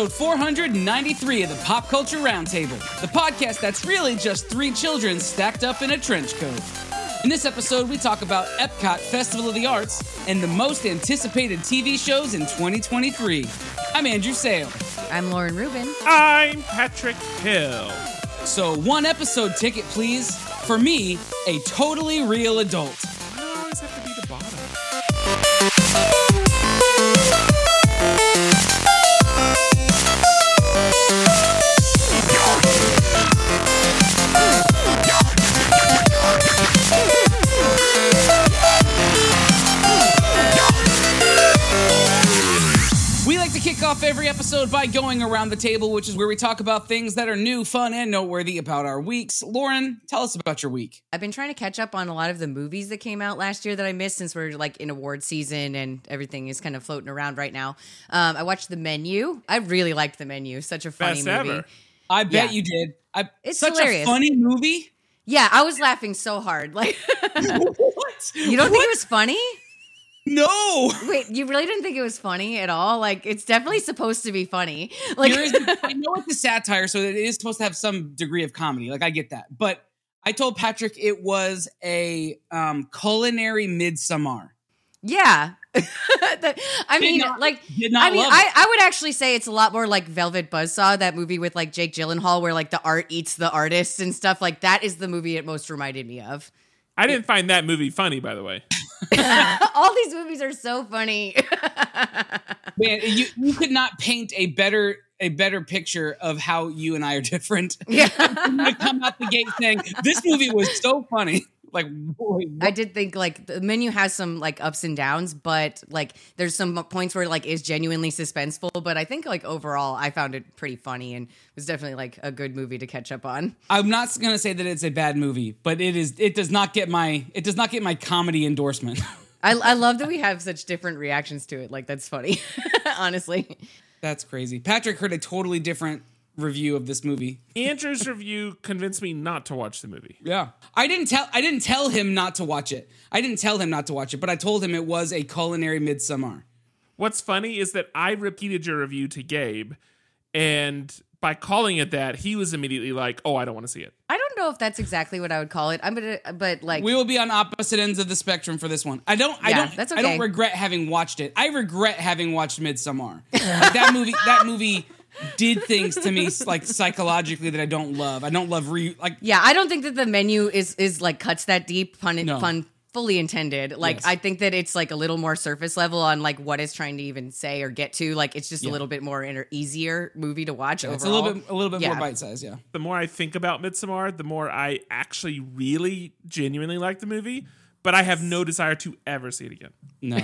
episode 493 of the Pop Culture Roundtable, the podcast that's really just three children stacked up in a trench coat. In this episode, we talk about Epcot Festival of the Arts and the most anticipated TV shows in 2023. I'm Andrew Sale. I'm Lauren Rubin. I'm Patrick Hill. So one episode ticket, please. For me, a totally real adult. Why do I always have to be the bottom? Off every episode by going around the table, which is where we talk about things that are new, fun, and noteworthy about our weeks. Lauren, tell us about your week. I've been trying to catch up on a lot of the movies that came out last year that I missed, since we're like in award season and everything is kind of floating around right now. I watched The Menu. I really liked The Menu. Such a funny movie. Ever. I bet you did. It's such hilarious. A funny movie. Yeah, I was laughing so hard. Like, what? You don't think it was funny? No! Wait, you really didn't think it was funny at all? Like, it's definitely supposed to be funny. Like, I know it's a satire, so it is supposed to have some degree of comedy. Like, I get that. But I told Patrick it was a culinary Midsommar. Yeah. I would actually say it's a lot more like Velvet Buzzsaw, that movie with like Jake Gyllenhaal, where like the art eats the artists and stuff. Like, that is the movie it most reminded me of. I didn't find that movie funny, by the way. All these movies are so funny. Man, you could not paint a better picture of how you and I are different. Yeah. I come out the gate saying, this movie was so funny. Like, boy, I did think like The Menu has some like ups and downs, but like there's some points where like is genuinely suspenseful. But I think like overall, I found it pretty funny and was definitely like a good movie to catch up on. I'm not gonna say that it's a bad movie, but it does not get my comedy endorsement. I love that we have such different reactions to it. Like, that's funny, honestly. That's crazy. Patrick heard a totally different review of this movie. Andrew's review convinced me not to watch the movie. Yeah. I didn't tell him not to watch it, but I told him it was a culinary Midsommar. What's funny is that I repeated your review to Gabe, and by calling it that, he was immediately like, oh, I don't want to see it. I don't know if that's exactly what I would call it. We will be on opposite ends of the spectrum for this one. That's okay. I don't regret having watched it. I regret having watched Midsommar. Like, that movie did things to me, like, psychologically that I don't love. I don't love like. Yeah, I don't think that The Menu is like cuts that deep, pun fully intended. Like, yes. I think that it's like a little more surface level on like what it's trying to even say or get to. Like, it's just a little bit more easier movie to watch. Yeah, it's a little bit more bite size. Yeah. The more I think about Midsommar, the more I actually really genuinely like the movie. But I have no desire to ever see it again. No,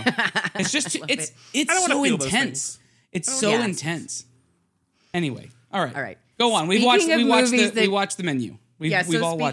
it's just it's so intense. It's so intense. Anyway, all right, go on. We watched The Menu. Speaking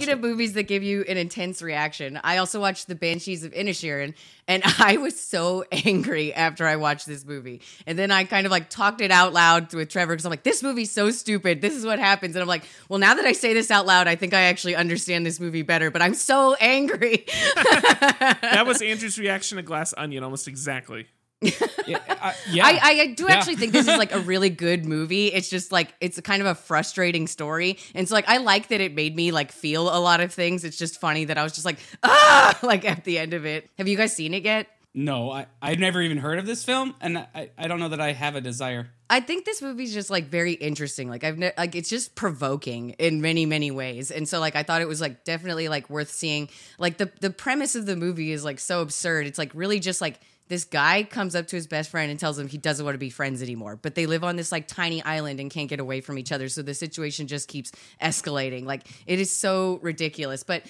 of movies that give you an intense reaction, I also watched The Banshees of Inisherin, and I was so angry after I watched this movie. And then I kind of like talked it out loud with Trevor, because I'm like, this movie's so stupid. This is what happens. And I'm like, well, now that I say this out loud, I think I actually understand this movie better, but I'm so angry. That was Andrew's reaction to Glass Onion almost exactly. I actually think this is like a really good movie. It's just like, it's a kind of a frustrating story, and so like I like that it made me like feel a lot of things. It's just funny that I was just like, ah, like at the end of it. Have you guys seen it yet? No, I've never even heard of this film, and I don't know that I have a desire. I think this movie's just like very interesting. Like, it's just provoking in many, many ways. And so like I thought it was like definitely like worth seeing. Like the premise of the movie is like so absurd. It's like really just like this guy comes up to his best friend and tells him he doesn't want to be friends anymore, but they live on this like tiny island and can't get away from each other. So the situation just keeps escalating. Like, it is so ridiculous, but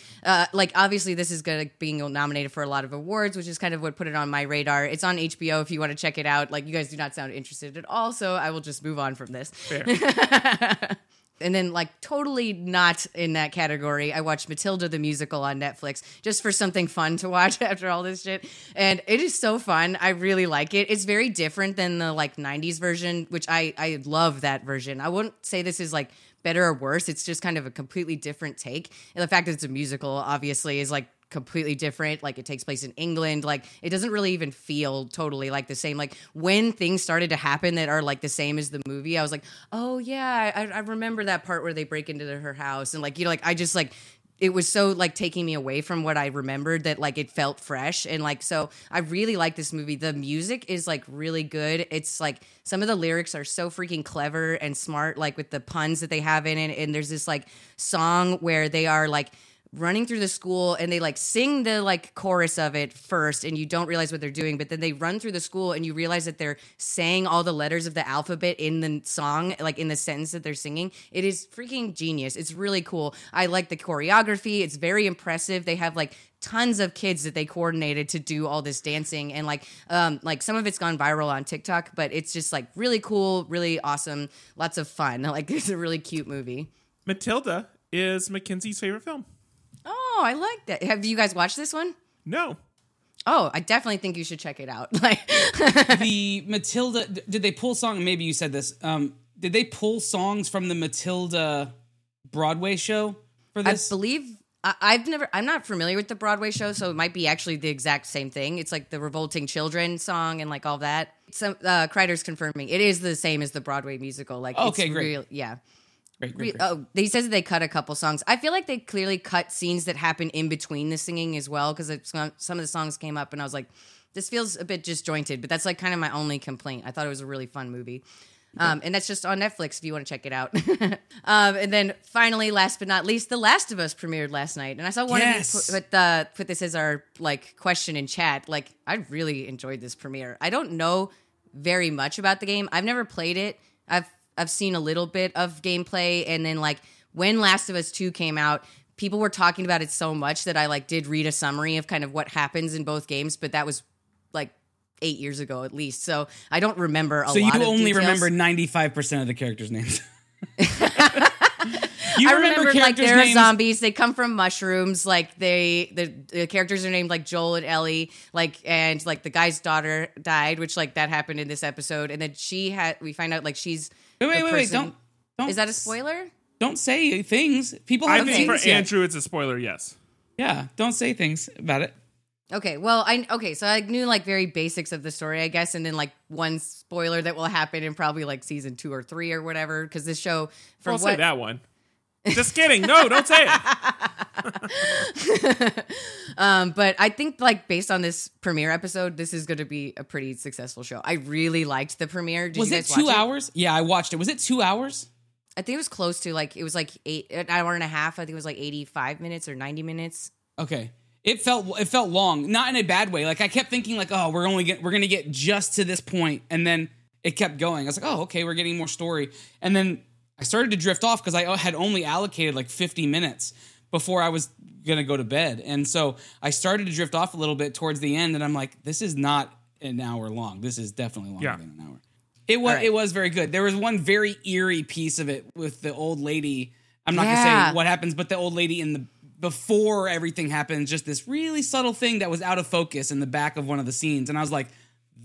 like, obviously this is going to being nominated for a lot of awards, which is kind of what put it on my radar. It's on HBO if you want to check it out. Like, you guys do not sound interested at all, so I will just move on from this. Fair. And then, like, totally not in that category, I watched Matilda the Musical on Netflix, just for something fun to watch after all this shit. And it is so fun. I really like it. It's very different than the, like, 90s version, which I love that version. I wouldn't say this is, like, better or worse. It's just kind of a completely different take. And the fact that it's a musical, obviously, is, like, completely different. Like, it takes place in England. Like, it doesn't really even feel totally like the same. Like, when things started to happen that are like the same as the movie, I was like, oh yeah, I remember that part where they break into her house, and like, you know, like I just like, it was so like taking me away from what I remembered that like it felt fresh. And like, so I really like this movie. The music is like really good. It's like some of the lyrics are so freaking clever and smart, like with the puns that they have in it. And there's this like song where they are like running through the school, and they like sing the like chorus of it first, and you don't realize what they're doing, but then they run through the school and you realize that they're saying all the letters of the alphabet in the song, like in the sentence that they're singing. It is freaking genius. It's really cool. I like the choreography. It's very impressive. They have like tons of kids that they coordinated to do all this dancing, and like some of it's gone viral on TikTok, but it's just like really cool, really awesome, lots of fun. Like, it's a really cute movie. Matilda is Mackenzie's favorite film. Oh, I like that. Have you guys watched this one? No. Oh, I definitely think you should check it out. Like the Matilda, did they pull song? Maybe you said this. Did they pull songs from the Matilda Broadway show for this? I believe I'm not familiar with the Broadway show, so it might be actually the exact same thing. It's like the Revolting Children song and like all that. Some Kreider's confirming it is the same as the Broadway musical. Like, okay, it's great. Real, yeah. Great. Oh, he says that they cut a couple songs. I feel like they clearly cut scenes that happen in between the singing as well, because some of the songs came up and I was like, this feels a bit disjointed, but that's like kind of my only complaint. I thought it was a really fun movie. And that's just on Netflix if you want to check it out. And then finally, last but not least, The Last of Us premiered last night. And I saw one of you put this as our like question in chat. Like, I really enjoyed this premiere. I don't know very much about the game. I've never played it. I've seen a little bit of gameplay, and then like when Last of Us 2 came out, people were talking about it so much that I like did read a summary of kind of what happens in both games, but that was like 8 years ago at least. So I don't remember a lot of details. So you only remember 95% of the characters' names. I remember like there are zombies. They come from mushrooms. Like the characters are named like Joel and Ellie. Like, and like the guy's daughter died, which like that happened in this episode. And then we find out like she's. Wait! Don't. Is that a spoiler? Don't say things. People have things. I think for Andrew, it's a spoiler. Yes. Yeah. Don't say things about it. Okay. Well, so I knew like very basics of the story, I guess, and then like one spoiler that will happen in probably like season 2 or 3 or whatever, because this show. Don't say that one. Just kidding. No, don't say it. But I think like based on this premiere episode, this is going to be a pretty successful show. I really liked the premiere. Did you guys watch it? Was it 2 hours? Yeah, I watched it. Was it 2 hours? I think it was close to like, it was like an hour and a half. I think it was like 85 minutes or 90 minutes. Okay. It felt long, not in a bad way. Like I kept thinking like, oh, we're going to get just to this point. And then it kept going. I was like, oh, okay, we're getting more story. And then I started to drift off because I had only allocated like 50 minutes before I was going to go to bed. And so I started to drift off a little bit towards the end, and I'm like, this is not an hour long. This is definitely longer than an hour. It was very good. There was one very eerie piece of it with the old lady. I'm not going to say what happens, but the old lady before everything happens, just this really subtle thing that was out of focus in the back of one of the scenes. And I was like,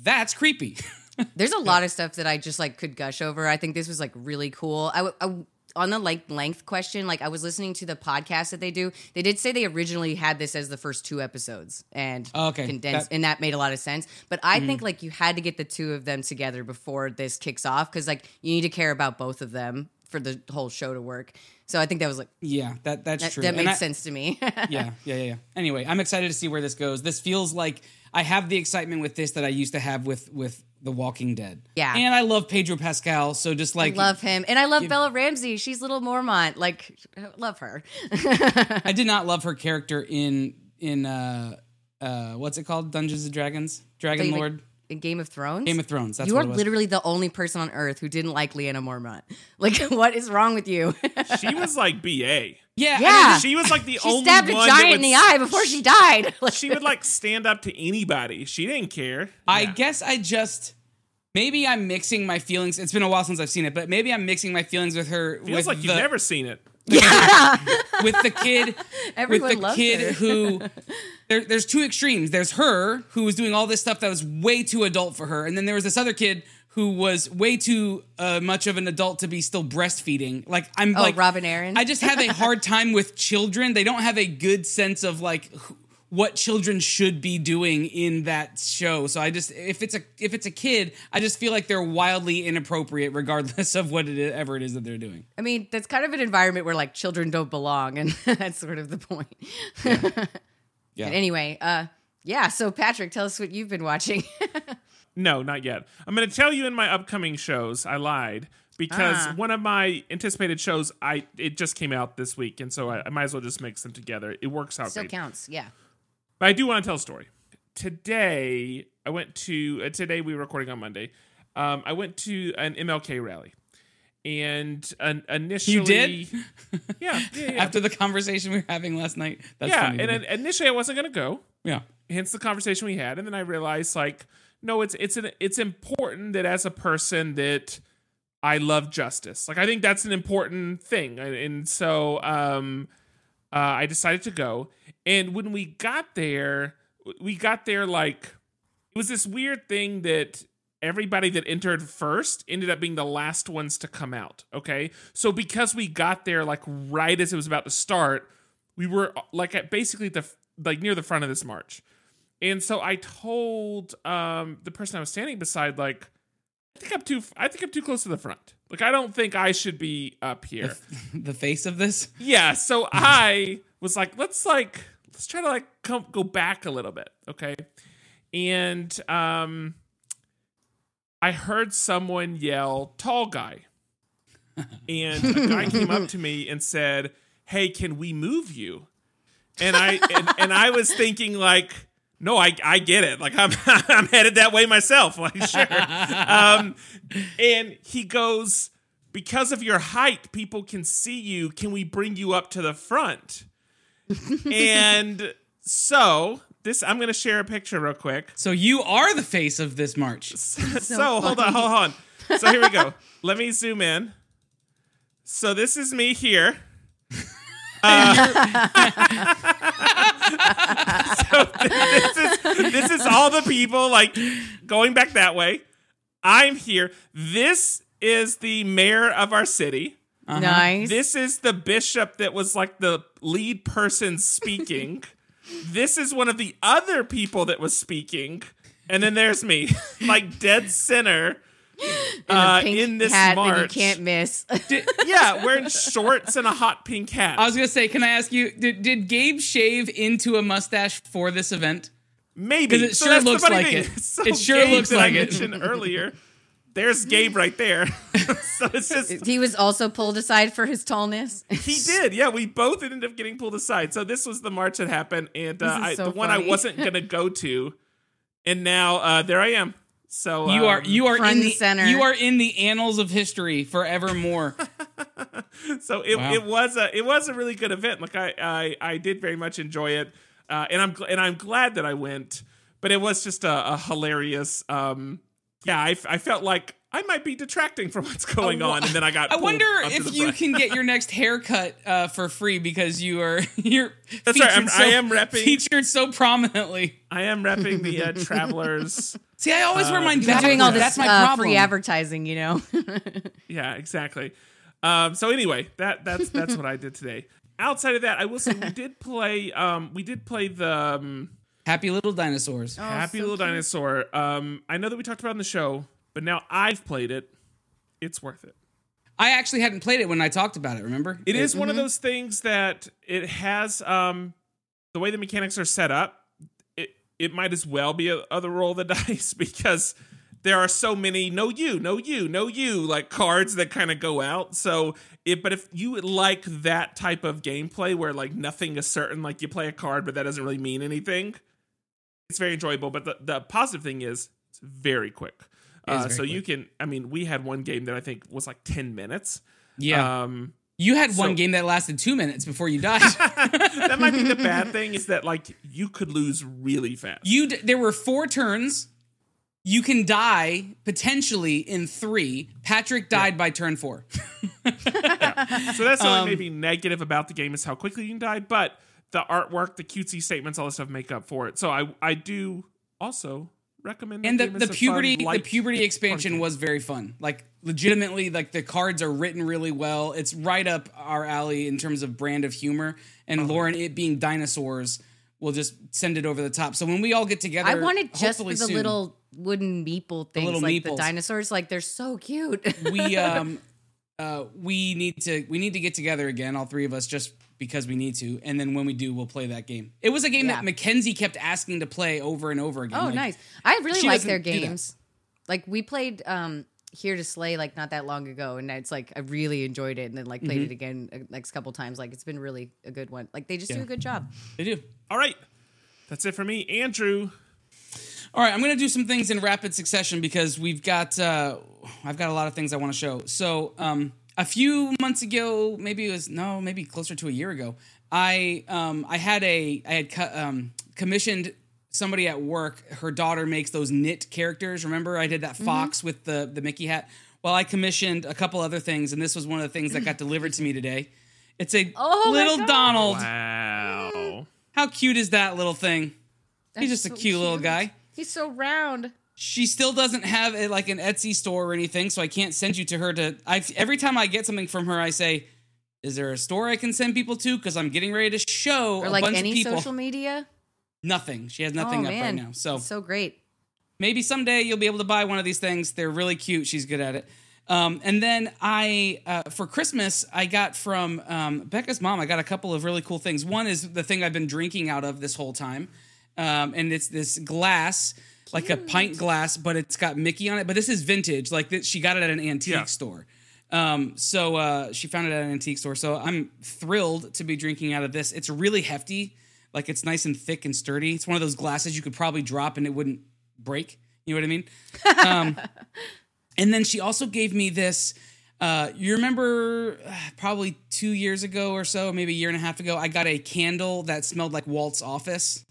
that's creepy. There's a lot of stuff that I just like could gush over. I think this was like really cool. On the like length question, like I was listening to the podcast that they do. They did say they originally had this as the first 2 episodes and condensed, and that made a lot of sense. But I think like you had to get the 2 of them together before this kicks off, because like you need to care about both of them for the whole show to work. So I think that was like, yeah, that's true. That makes sense to me. Yeah. Anyway, I'm excited to see where this goes. This feels like I have the excitement with this that I used to have with The Walking Dead. Yeah. And I love Pedro Pascal, so just like... I love him. And I love Bella Ramsey. She's Little Mormont. Like, love her. I did not love her character in what's it called? Dungeons and Dragons? Dragon Lord? Like, in Game of Thrones? Game of Thrones, that's what it was. You are literally the only person on Earth who didn't like Lyanna Mormont. Like, what is wrong with you? She was like B.A. Yeah. I mean, she was like the only one. She stabbed a giant in the eye before she died. She would like stand up to anybody. She didn't care. I guess maybe I'm mixing my feelings. It's been a while since I've seen it, but maybe I'm mixing my feelings with her. Feels like you've never seen it. With the kid. Everyone with the kid her. Who there's 2 extremes. There's her who was doing all this stuff that was way too adult for her. And then there was this other kid who was way too much of an adult to be still breastfeeding. Like Robin Arryn. I just have a hard time with children. They don't have a good sense of like what children should be doing in that show. So I just, if it's a kid, I just feel like they're wildly inappropriate regardless of whatever it is that they're doing. I mean, that's kind of an environment where like children don't belong, and that's sort of the point. Yeah. Yeah. But anyway, yeah. So Patrick, tell us what you've been watching. No, not yet. I'm going to tell you in my upcoming shows. I lied. Because one of my anticipated shows, it just came out this week, and so I might as well just mix them together. It works out. Still great. Counts, yeah. But I do want to tell a story. Today, I went to... today, we were recording on Monday. I went to an MLK rally. And initially... You did? Yeah. After the conversation we were having last night. That's funny. And initially I wasn't going to go. Yeah. Hence the conversation we had. And then I realized, like, no, it's important that as a person that... I love justice. Like, I think that's an important thing. And so I decided to go. And when we got there, like, it was this weird thing that everybody that entered first ended up being the last ones to come out. Okay. So because we got there, like, right as it was about to start, we were, like, at basically near the front of this march. And so I told the person I was standing beside, like, I think I'm too close to the front. Like, I don't think I should be up here. The face of this? Yeah, so I was like, let's try to, like, go back a little bit, okay? And I heard someone yell, "Tall guy." And a guy came up to me and said, "Hey, can we move you?" And I was thinking, like, no, I get it. Like, I'm headed that way myself. Like, sure. And he goes, "Because of your height, people can see you. Can we bring you up to the front?" And so I'm going to share a picture real quick. So you are the face of this march. So hold on. So here we go. Let me zoom in. So this is me here. So this is all the people, like, going back that way. I'm here. This is the mayor of our city. Uh-huh. Nice. This is the bishop that was, like, the lead person speaking. This is one of the other people that was speaking. And then there's me, like, dead center. In this hat march, that you can't miss. Wearing shorts and a hot pink hat. I was gonna say, can I ask you, did Gabe shave into a mustache for this event? Maybe, because it sure looks like it. It sure looks like it. Mentioned earlier, there's Gabe right there. So it's just he was also pulled aside for his tallness. He did, yeah. We both ended up getting pulled aside. So this was the march that happened, and the one I wasn't gonna go to, and now there I am. So you are in the center. You are in the annals of history forevermore. So it was a really good event. Like, I did very much enjoy it, and I'm glad that I went. But it was just a hilarious. I felt like I might be detracting from what's going on, and then I got. I wonder if you can get your next haircut for free because you're. That's right. I am featured so prominently. I am repping the Travelers. See, I always wear mine backwards. Doing all this, that's my problem. Free advertising, you know. Yeah, exactly. So anyway, that's what I did today. Outside of that, I will say we did play the Happy Little Dinosaurs. Oh, Happy Little Dinosaur. I know that we talked about it on the show, but now I've played it. It's worth it. I actually hadn't played it when I talked about it. Remember, it is one of those things that it has the way the mechanics are set up. It might as well be a roll of the dice because there are so many no you like cards that kind of go out. So if you like that type of gameplay where, like, nothing is certain, like you play a card but that doesn't really mean anything, it's very enjoyable. But the positive thing is it's very quick. Quick. You can, I mean, we had one game that I think was like 10 minutes. Yeah. You had one game that lasted 2 minutes before you died. That might be the bad thing, is that, like, you could lose really fast. There were 4 turns. You can die potentially in 3. Patrick died by turn 4. Yeah. So that's only maybe negative about the game, is how quickly you can die. But the artwork, the cutesy statements, all this stuff make up for it. So I do also recommend. And the puberty expansion was very fun. Like, legitimately, like, the cards are written really well. It's right up our alley in terms of brand of humor. And Lauren, it being dinosaurs, we'll just send it over the top. So when we all get together, I want it just for the soon, little wooden meeple things, the like meeples. The dinosaurs. Like, they're so cute. We need to get together again, all three of us, just because we need to. And then when we do, we'll play that game. It was a game that Mackenzie kept asking to play over and over again. Oh, like, nice! I really like their games. Like, we played Here to Slay like not that long ago, and it's like I really enjoyed it, and then like played it again next couple times. Like, it's been really a good one. Like, they just do a good job. They do. All right, that's it for me, Andrew. All right, I'm gonna do some things in rapid succession because we've got I've got a lot of things I want to show. So a few months ago, maybe closer to a year ago, I had commissioned somebody at work. Her daughter makes those knit characters. Remember, I did that fox with the Mickey hat. Well, I commissioned a couple other things, and this was one of the things that got delivered to me today. It's a little Donald. Wow, how cute is that little thing? He's just so a cute little guy. He's so round. She still doesn't have an Etsy store or anything, so I can't send you to her. Every time I get something from her, I say, "Is there a store I can send people to?" Because I'm getting ready to show a bunch of people. Or any social media. Nothing. She has nothing up right now. So great. Maybe someday you'll be able to buy one of these things. They're really cute. She's good at it. And then for Christmas, I got from Becca's mom, I got a couple of really cool things. One is the thing I've been drinking out of this whole time. And it's this glass, cute, like a pint glass, but it's got Mickey on it. But this is vintage. Like, she got it at an antique store. So she found it at an antique store. So I'm thrilled to be drinking out of this. It's really hefty. Like, it's nice and thick and sturdy. It's one of those glasses you could probably drop and it wouldn't break. You know what I mean? And then she also gave me this. You remember probably 2 years ago or so, maybe a year and a half ago, I got a candle that smelled like Walt's office.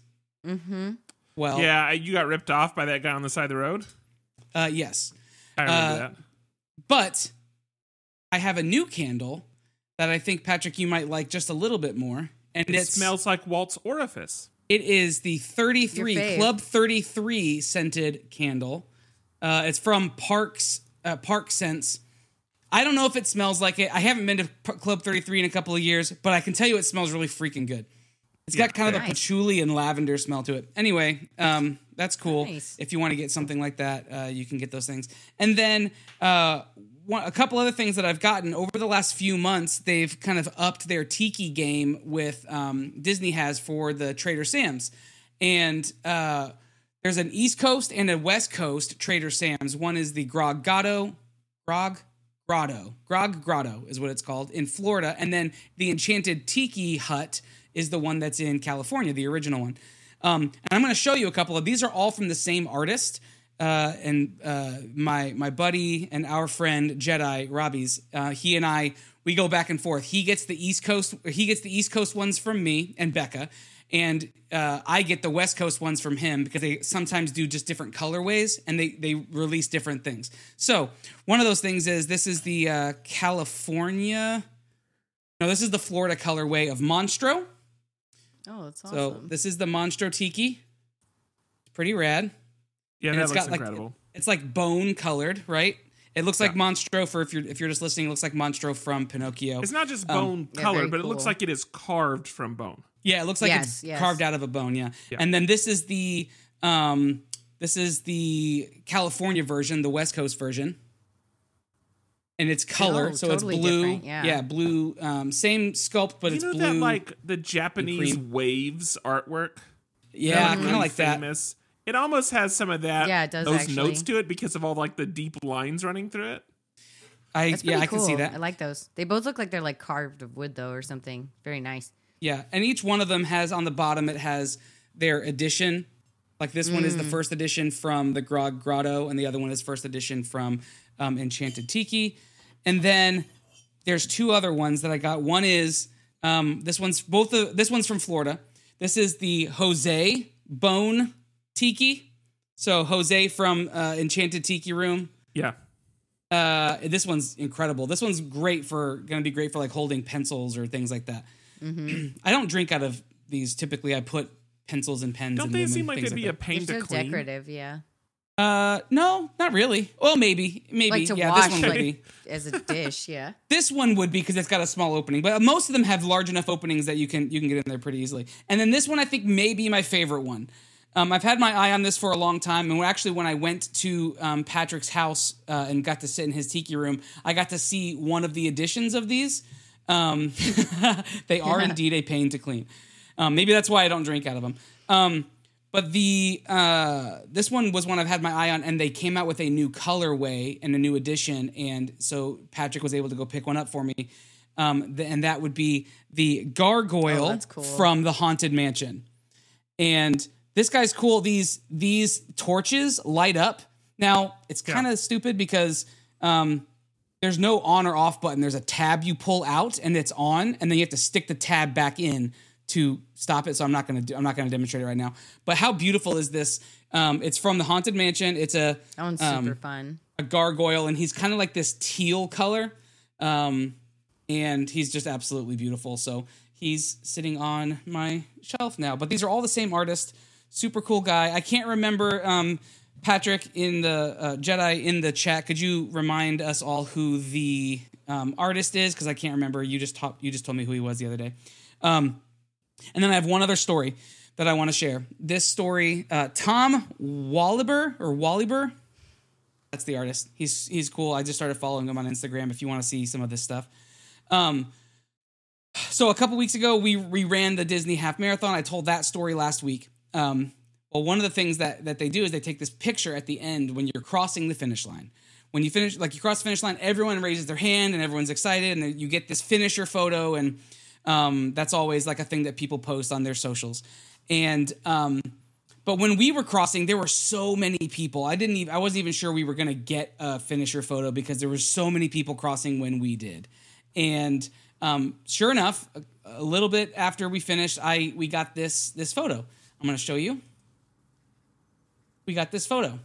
Mm-hmm. Well, yeah, you got ripped off by that guy on the side of the road? Yes. I remember that. But I have a new candle that I think, Patrick, you might like just a little bit more. And it smells like Walt's orifice. It is the Club 33 scented candle. It's from Park Scents. I don't know if it smells like it. I haven't been to Club 33 in a couple of years, but I can tell you it smells really freaking good. It's got kind of a patchouli and lavender smell to it. Anyway, that's cool. Nice. If you want to get something like that, you can get those things. And then a couple other things that I've gotten over the last few months, they've kind of upped their tiki game with Disney has for the Trader Sam's. And there's an East Coast and a West Coast Trader Sam's. One is the Grog Grotto is what it's called in Florida. And then the Enchanted Tiki Hut is the one that's in California, the original one. And I'm going to show you a couple of these. Are all from the same artist and my buddy and our friend Jedi Robbie's. He and I, we go back and forth. He gets the East Coast ones from me and Becca, and I get the West Coast ones from him because they sometimes do just different colorways and they release different things. So one of those things is this is the Florida colorway of Monstro. Oh, that's awesome. So this is the Monstro Tiki. It's pretty rad. Yeah, and that looks incredible. It's like bone colored, right? It looks like Monstro for if you're just listening, it looks like Monstro from Pinocchio. It's not just bone colored, but it looks like it is carved from bone. Yeah, it looks like it's carved out of a bone, yeah. And then this is the California version, the West Coast version. And it's color, totally, it's blue. Yeah, blue. Same sculpt, but it's blue. You know that, like, the Japanese waves artwork? Yeah, kind of like famous. That. It almost has some of that. Yeah, it does, those notes to it because of all, like, the deep lines running through it. I can see that. I like those. They both look like they're, like, carved of wood, though, or something. Very nice. Yeah, and each one of them has, on the bottom, it has their edition. Like, this one is the first edition from the Grog Grotto, and the other one is first edition from Enchanted Tiki. And then there's two other ones that I got. One is this one's from Florida. This is the Jose Bone Tiki. So Jose from Enchanted Tiki Room. Yeah. This one's incredible. This one's gonna be great for like holding pencils or things like that. Mm-hmm. I don't drink out of these typically. I put pencils and pens. Don't they seem like they'd be a pain to clean? They're so decorative, yeah. No, not really. Well, maybe. Like to wash, this one would be. As a dish, yeah. This one would be because it's got a small opening, but most of them have large enough openings that you can get in there pretty easily. And then this one, I think, may be my favorite one. I've had my eye on this for a long time, and actually when I went to Patrick's house and got to sit in his tiki room, I got to see one of the editions of these. They are indeed a pain to clean. Maybe that's why I don't drink out of them. But the this one was one I've had my eye on, and they came out with a new colorway and a new edition, and so Patrick was able to go pick one up for me, and that would be the gargoyle from the Haunted Mansion. And this guy's cool. These torches light up. Now, it's kind of stupid because there's no on or off button. There's a tab you pull out, and it's on, and then you have to stick the tab back in to stop it, so I'm not gonna demonstrate it right now. But how beautiful is this? It's from the Haunted Mansion. It's that one's super fun. A gargoyle, and he's kind of like this teal color, and he's just absolutely beautiful. So he's sitting on my shelf now. But these are all the same artist. Super cool guy. I can't remember Patrick in the Jedi in the chat. Could you remind us all who the artist is? Because I can't remember. You just told me who he was the other day. And then I have one other story that I want to share. This story, Tom Walliber, that's the artist. He's cool. I just started following him on Instagram if you want to see some of this stuff. So a couple weeks ago, we ran the Disney Half Marathon. I told that story last week. Well, one of the things that they do is they take this picture at the end when you're crossing the finish line. When you finish, like you cross the finish line, everyone raises their hand and everyone's excited, and then you get this finisher photo, and that's always like a thing that people post on their socials. And, but when we were crossing, there were so many people. I wasn't even sure we were going to get a finisher photo because there were so many people crossing when we did. And, sure enough, a little bit after we finished, we got this photo. I'm going to show you. We got this photo. And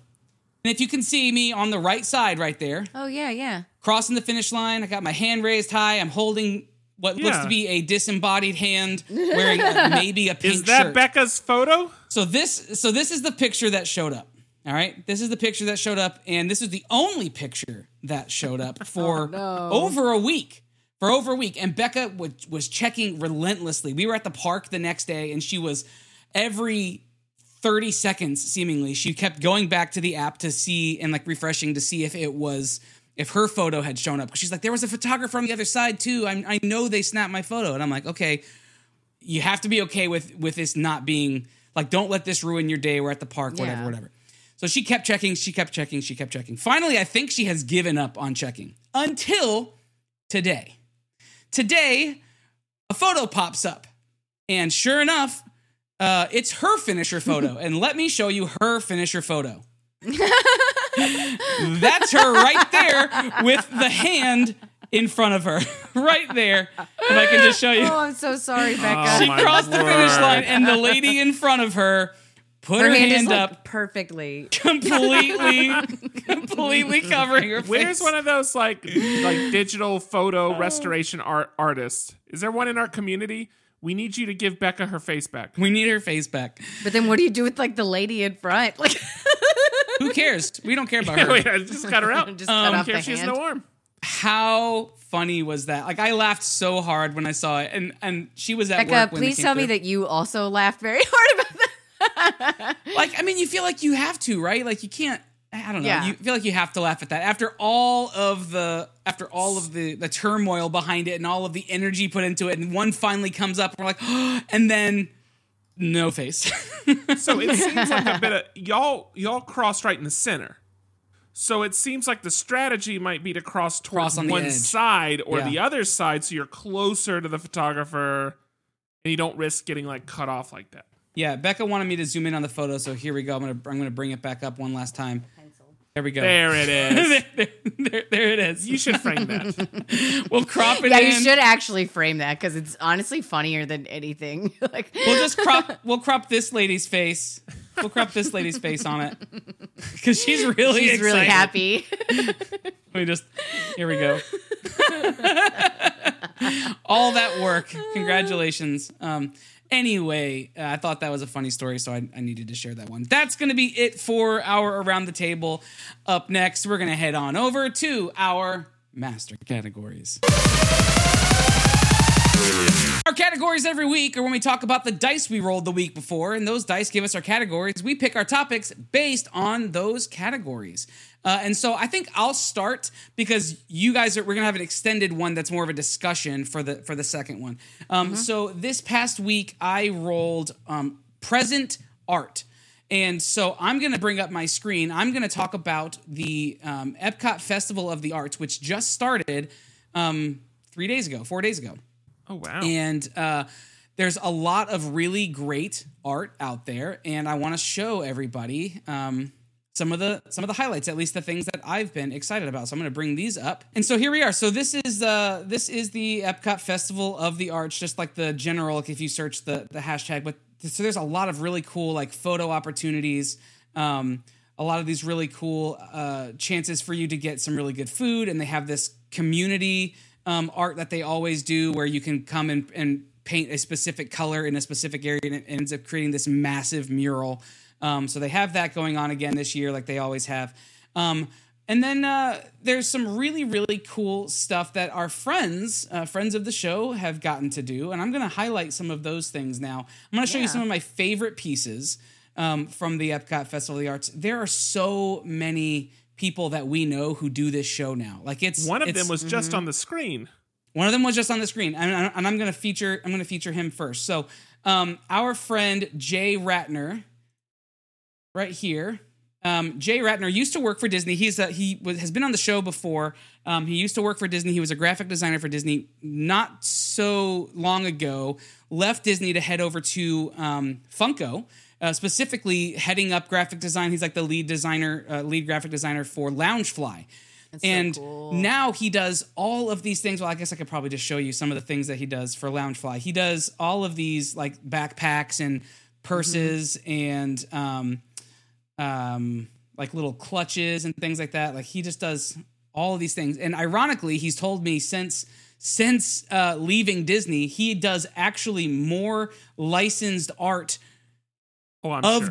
if you can see me on the right side right there. Oh yeah. Yeah. Crossing the finish line. I got my hand raised high. I'm holding what looks to be a disembodied hand wearing maybe a pink shirt. Is that shirt. Becca's photo? So this is the picture that showed up. All right? This is the picture that showed up, and this is the only picture that showed up for over a week. For over a week. And Becca was checking relentlessly. We were at the park the next day, and she was every 30 seconds, seemingly, she kept going back to the app to see and like refreshing to see if it was... if her photo had shown up, because she's like, there was a photographer on the other side too. I know they snapped my photo. And I'm like, okay, you have to be okay with this not being like, don't let this ruin your day. We're at the park, whatever. So she kept checking. Finally, I think she has given up on checking until today. Today, a photo pops up, and sure enough, it's her finisher photo. And let me show you her finisher photo. That's her right there with the hand in front of her. Right there. If I can just show you. Oh, I'm so sorry, Becca. She crossed the finish line, and the lady in front of her put her hand up like perfectly. Completely covering her face. Where's one of those like digital photo restoration artists? Is there one in our community? We need you to give Becca her face back. We need her face back. But then what do you do with like the lady in front? Like who cares? We don't care about her. Wait, I just cut her out. Just cut off the hand. She has no arm. How funny was that? Like I laughed so hard when I saw it, and she was at Becca, work. When please tell me that you also laughed very hard about that. Like I mean, you feel like you have to, right? Like you can't. I don't know. Yeah. You feel like you have to laugh at that after all of the turmoil behind it and all of the energy put into it, and one finally comes up. And we're like, oh, and then. No face. So it seems like a bit of y'all cross right in the center. So it seems like the strategy might be to cross towards on one side or the other side, so you're closer to the photographer and you don't risk getting like cut off like that. Yeah, Becca wanted me to zoom in on the photo, so here we go. I'm gonna bring it back up one last time. There we go. There it is. there it is. You should frame that. We'll crop it in. Yeah, you should actually frame that because it's honestly funnier than anything. Like we'll just crop. We'll crop this lady's face. We'll crop this lady's face on it because she's excited. Really happy. Here we go. All that work. Congratulations. Anyway, I thought that was a funny story, so I needed to share that one. That's going to be it for our Around the Table. Up next, we're going to head on over to our Master Categories. Our categories every week are when we talk about the dice we rolled the week before, and those dice give us our categories. We pick our topics based on those categories. And so I think I'll start because you guys are, we're going to have an extended one that's more of a discussion for the second one. So this past week I rolled present art. And so I'm going to bring up my screen. I'm going to talk about the Epcot Festival of the Arts, which just started 4 days ago. Oh, wow. And there's a lot of really great art out there, and I want to show everybody some of the highlights, at least the things that I've been excited about. So I'm going to bring these up. And so here we are. So this is the Epcot Festival of the Arts, just like the general, like if you search the hashtag. But so there's a lot of really cool like photo opportunities, a lot of these really cool chances for you to get some really good food. And they have this community art that they always do where you can come and paint a specific color in a specific area, and it ends up creating this massive mural. So they have that going on again this year, like they always have. And then there's some really, really cool stuff that our friends of the show have gotten to do. And I'm going to highlight some of those things now. I'm going to show you some of my favorite pieces from the Epcot Festival of the Arts. There are so many people that we know who do this show now. Like one of them was just on the screen. One of them was just on the screen, and I'm going to feature him first. So, our friend Jay Ratner, right here. Jay Ratner used to work for Disney. He has been on the show before. He used to work for Disney. He was a graphic designer for Disney not so long ago. Left Disney to head over to Funko. Specifically heading up graphic design. He's like the lead graphic designer for Loungefly. And so cool. Now he does all of these things. Well, I guess I could probably just show you some of the things that he does for Loungefly. He does all of these like backpacks and purses and like little clutches and things like that. Like he just does all of these things. And ironically, he's told me since leaving Disney, he does actually more licensed art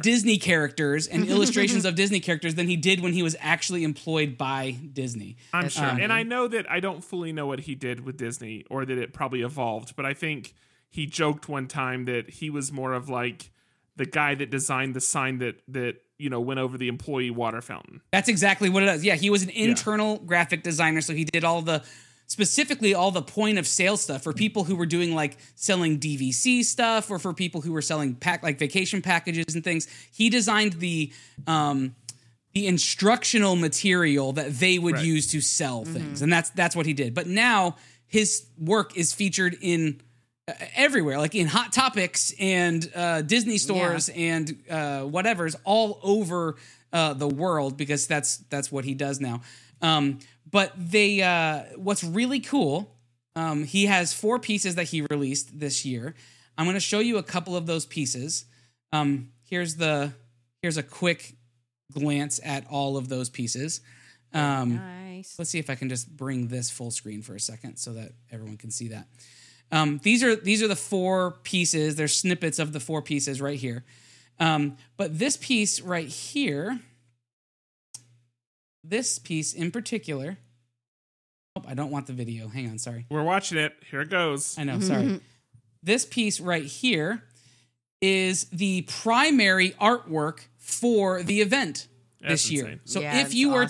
Disney characters and illustrations of Disney characters than he did when he was actually employed by Disney. I'm sure. And I know that I don't fully know what he did with Disney or that it probably evolved, but I think he joked one time that he was more of like the guy that designed the sign that you know, went over the employee water fountain. That's exactly what it is. Yeah, he was an internal graphic designer, so he did specifically all the point of sale stuff for people who were doing like selling DVC stuff or for people who were selling vacation packages and things. He designed the instructional material that they would use to sell things. And that's what he did. But now his work is featured in everywhere, like in Hot Topics and Disney stores and whatever's all over the world, because that's what he does now. But they, what's really cool, he has 4 pieces that he released this year. I'm going to show you a couple of those pieces. Here's a quick glance at all of those pieces. Nice. Let's see if I can just bring this full screen for a second so that everyone can see that. These are the 4 pieces. They're snippets of the 4 pieces right here. But this piece right here. This piece in particular. Oh, I don't want the video. Hang on, sorry. We're watching it. Here it goes. I know, sorry. This piece right here is the primary artwork for the event this year. Insane. So if you were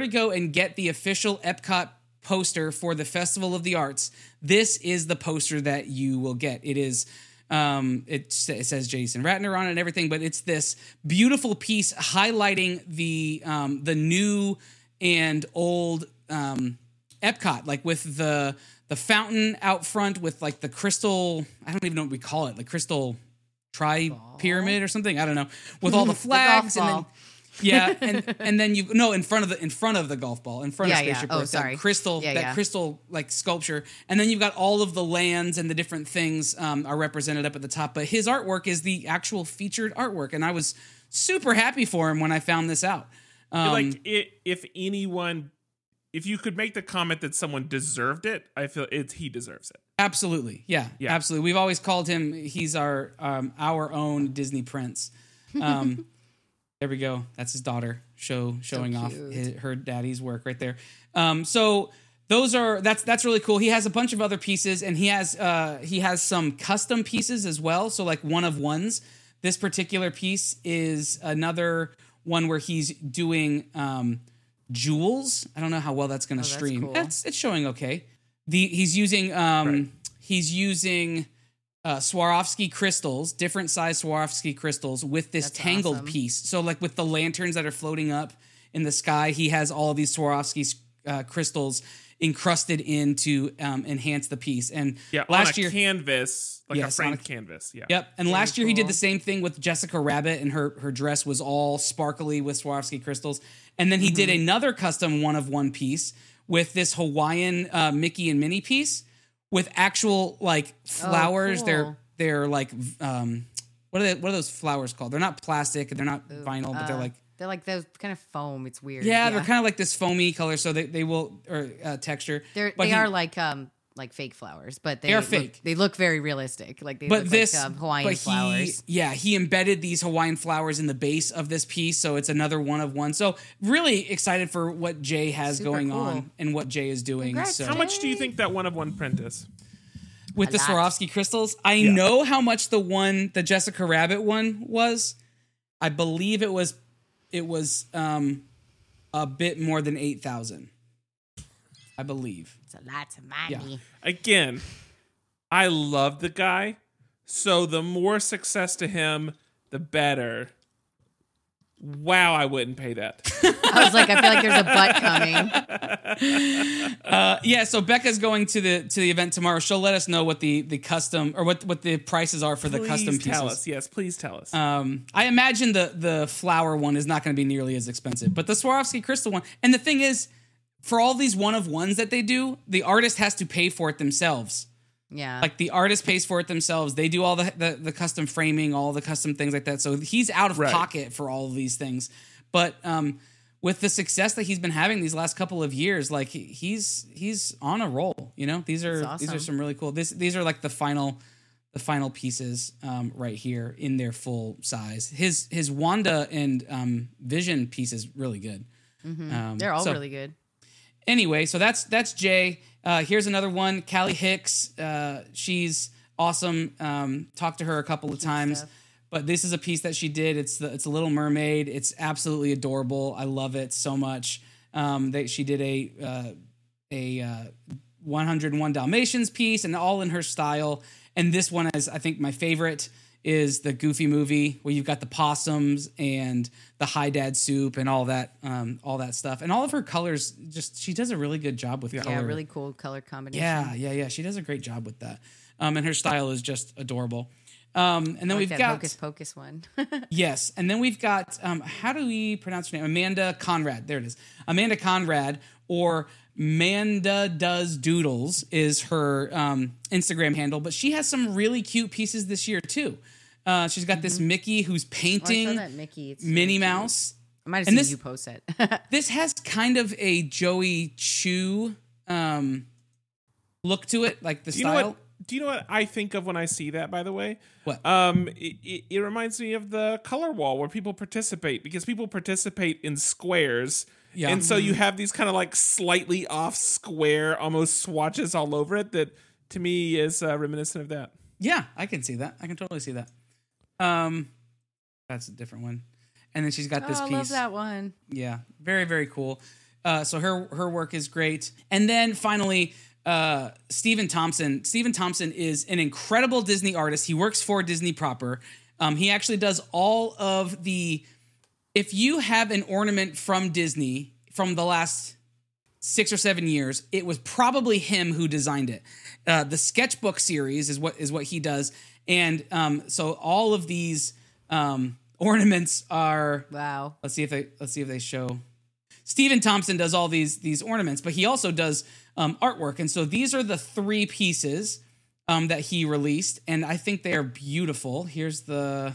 to go and get the official Epcot poster for the Festival of the Arts, this is the poster that you will get. It is it says Jason Ratner on it and everything, but it's this beautiful piece highlighting the new and old Epcot, like with the fountain out front with like the crystal. I don't even know what we call it, like crystal pyramid or something. I don't know. With all the flags in front of the golf ball, in front of Spaceship Earth, crystal like sculpture, and then you've got all of the lands and the different things are represented up at the top. But his artwork is the actual featured artwork, and I was super happy for him when I found this out. If anyone if you could make the comment that someone deserved it, I feel he deserves it. Absolutely. Yeah, absolutely. We've always called him, he's our own Disney prince. There we go. That's his daughter showing off her daddy's work right there. So that's really cool. He has a bunch of other pieces, and he has some custom pieces as well. So like one of ones, this particular piece is another one where he's doing jewels. I don't know how well that's going to stream. That's cool. It's showing okay. He's using Swarovski crystals, different size Swarovski crystals with this tangled piece. So like with the lanterns that are floating up in the sky, he has all of these Swarovski crystals encrusted in to enhance the piece. And last year, canvas, like a framed canvas. Yeah. Yep. And last year he did the same thing with Jessica Rabbit, and her dress was all sparkly with Swarovski crystals. And then he did another custom one-of-one piece with this Hawaiian Mickey and Minnie piece with actual like flowers. Oh, cool. They're like what are those flowers called? They're not plastic, they're not vinyl, but they're like those kind of foam. It's weird. Yeah, they're kind of like this foamy color, so they will texture. They are like fake flowers, but they are fake. They look very realistic. Like they look like Hawaiian flowers. He embedded these Hawaiian flowers in the base of this piece, so it's another one of one. So really excited for what Jay has going on and what Jay is doing. Congrats, so. How much do you think that one of one print is? With the Swarovski crystals, I know how much the Jessica Rabbit one was. I believe it was a bit more than 8,000, I believe. It's a lot of money. Yeah. Again, I love the guy, so the more success to him, the better. Wow, I wouldn't pay that. I was like, I feel like there's a butt coming. So Becca's going to the event tomorrow. She'll let us know what the custom or what the prices are for the custom pieces. Please tell us. I imagine the flower one is not going to be nearly as expensive, but the Swarovski crystal one. And the thing is, for all these one of ones that they do, the artist has to pay for it themselves. Yeah, like the artist pays for it themselves. They do all the custom framing, all the custom things like that. So he's out of pocket for all of these things. But with the success that he's been having these last couple of years, like he's on a roll. You know, these are some really cool. These are like the final pieces right here in their full size. His Wanda and Vision piece is really good. Mm-hmm. They're all really good. Anyway, so that's Jay. Here's another one, Callie Hicks. She's awesome. Talked to her a couple of times, but this is a piece that she did. It's a Little Mermaid. It's absolutely adorable. I love it so much. She did a 101 Dalmatians piece, and all in her style. And this one is, I think, my favorite is the Goofy movie, where you've got the possums and the Hi Dad soup and all that stuff. And all of her colors, she does a really good job with color. Yeah, really cool color combination. Yeah. She does a great job with that. And her style is just adorable. And then we've got Hocus Pocus one. Yes. And then we've got, how do we pronounce her name? Amanda Conrad. There it is. Amanda Conrad, or Manda Does Doodles is her Instagram handle, but she has some really cute pieces this year too. She's got this Mickey who's painting Minnie Mouse. I might have seen you post it. This has kind of a Joey Chu look to it, like the style. Do you know what I think of when I see that, by the way? What? It reminds me of the color wall where people participate, because people participate in squares. Yeah. And so you have these kind of like slightly off square, almost swatches all over it that to me is reminiscent of that. Yeah, I can see that. I can totally see that. That's a different one. And then she's got this piece. I love that one. Yeah, very, very cool. So her work is great. And then finally, Stephen Thompson. Stephen Thompson is an incredible Disney artist. He works for Disney proper. He actually does all of the... If you have an ornament from Disney from the last 6 or 7 years, it was probably him who designed it. The sketchbook series is what he does, and so all of these ornaments are. Wow. Let's see if they show. Stephen Thompson does all these ornaments, but he also does artwork, and so these are the 3 pieces that he released, and I think they are beautiful. Here's the.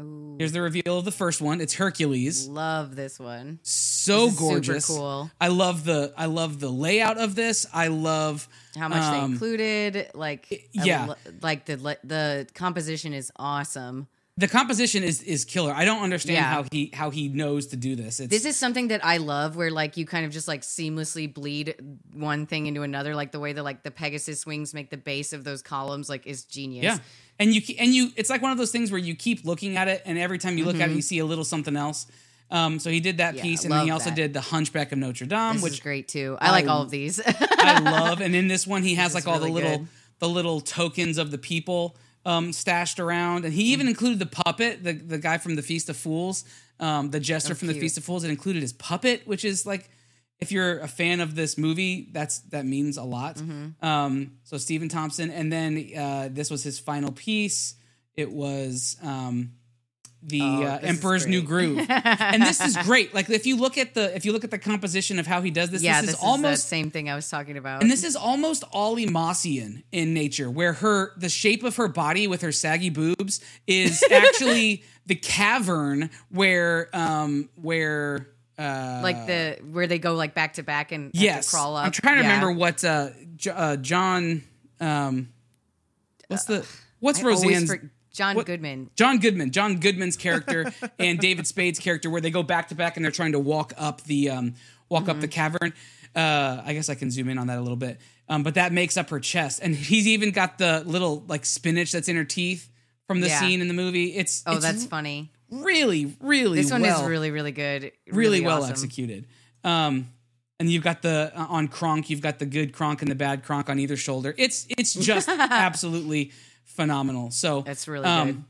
Ooh. Here's the reveal of the first one. It's Hercules. Love this one. So gorgeous. Super cool. I love the layout of this. I love how much they included. The composition is awesome. The composition is killer. I don't understand how he knows to do this. This is something that I love, where like you kind of just like seamlessly bleed one thing into another. Like the way that like the Pegasus wings make the base of those columns like is genius. Yeah, and you it's like one of those things where you keep looking at it, and every time you look at it, you see a little something else. So he did that piece, and then he also did the Hunchback of Notre Dame, which is great too. I like all of these. I love, and in this one he has like all really the little tokens of the people. Stashed around, and he even included the puppet, the guy from the Feast of Fools, the jester from the Feast of Fools. It included his puppet, which is like, if you're a fan of this movie, that means a lot. Mm-hmm. So Stephen Thompson, and then this was his final piece. It was Emperor's New Groove, and this is great. Like if you look at the composition of how he does this, this is almost the same thing I was talking about. And this is almost Ollie Mossian in nature, where the shape of her body with her saggy boobs is actually the cavern where they go like back to back and crawl up. I'm trying to remember what John. What's Roseanne's? John Goodman's character and David Spade's character, where they go back to back and they're trying to walk up the up the cavern. I guess I can zoom in on that a little bit, but that makes up her chest, and he's even got the little like spinach that's in her teeth from the scene in the movie. It's that's funny. Really, really. This one is really, really good. Really well awesome. Executed. And you've got on Kronk, you've got the good Kronk and the bad Kronk on either shoulder. It's just absolutely phenomenal. So that's really good.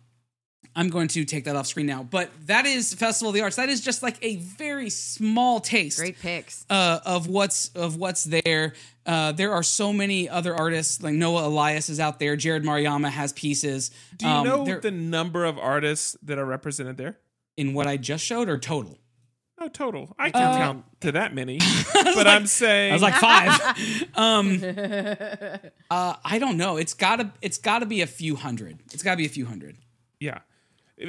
I'm going to take that off screen now, but that is Festival of the Arts. That is just like a very small taste. Great picks of what's there. There are so many other artists, like Noah Elias is out there. Jared Maruyama has pieces. Do you know the number of artists that are represented there in what I just showed, or total? Oh, total. I can count to that many, but like, I was like 5. I don't know. It's gotta be a few hundred. Yeah.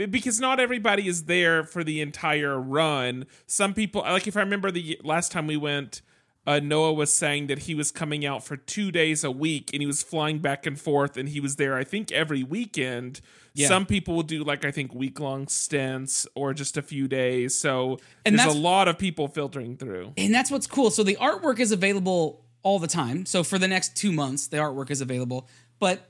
Because not everybody is there for the entire run. Some people, like if I remember the last time we went, Noah was saying that he was coming out for 2 days a week, and he was flying back and forth, and he was there, I think, every weekend. Yeah. Some people will do like, I think, week-long stints or just a few days. So there's a lot of people filtering through. And that's what's cool. So the artwork is available all the time. So for the next 2 months, the artwork is available. But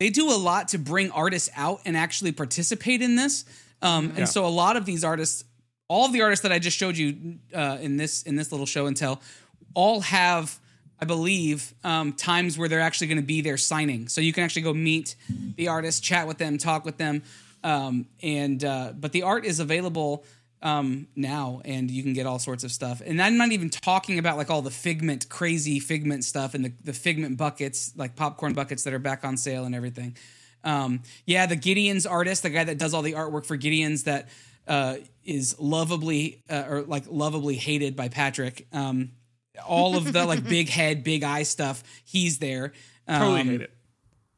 they do a lot to bring artists out and actually participate in this. And so a lot of these artists, all of the artists that I just showed you in this little show and tell, all have, I believe, times where they're actually going to be there signing. So you can actually go meet the artists, chat with them, talk with them. But the art is available now, and you can get all sorts of stuff. And I'm not even talking about like all the crazy Figment stuff and the Figment buckets, like popcorn buckets that are back on sale and everything. The Gideon's artist, the guy that does all the artwork for Gideon's that is lovably hated by Patrick. All of the like big head, big eye stuff, he's there. Totally hate it.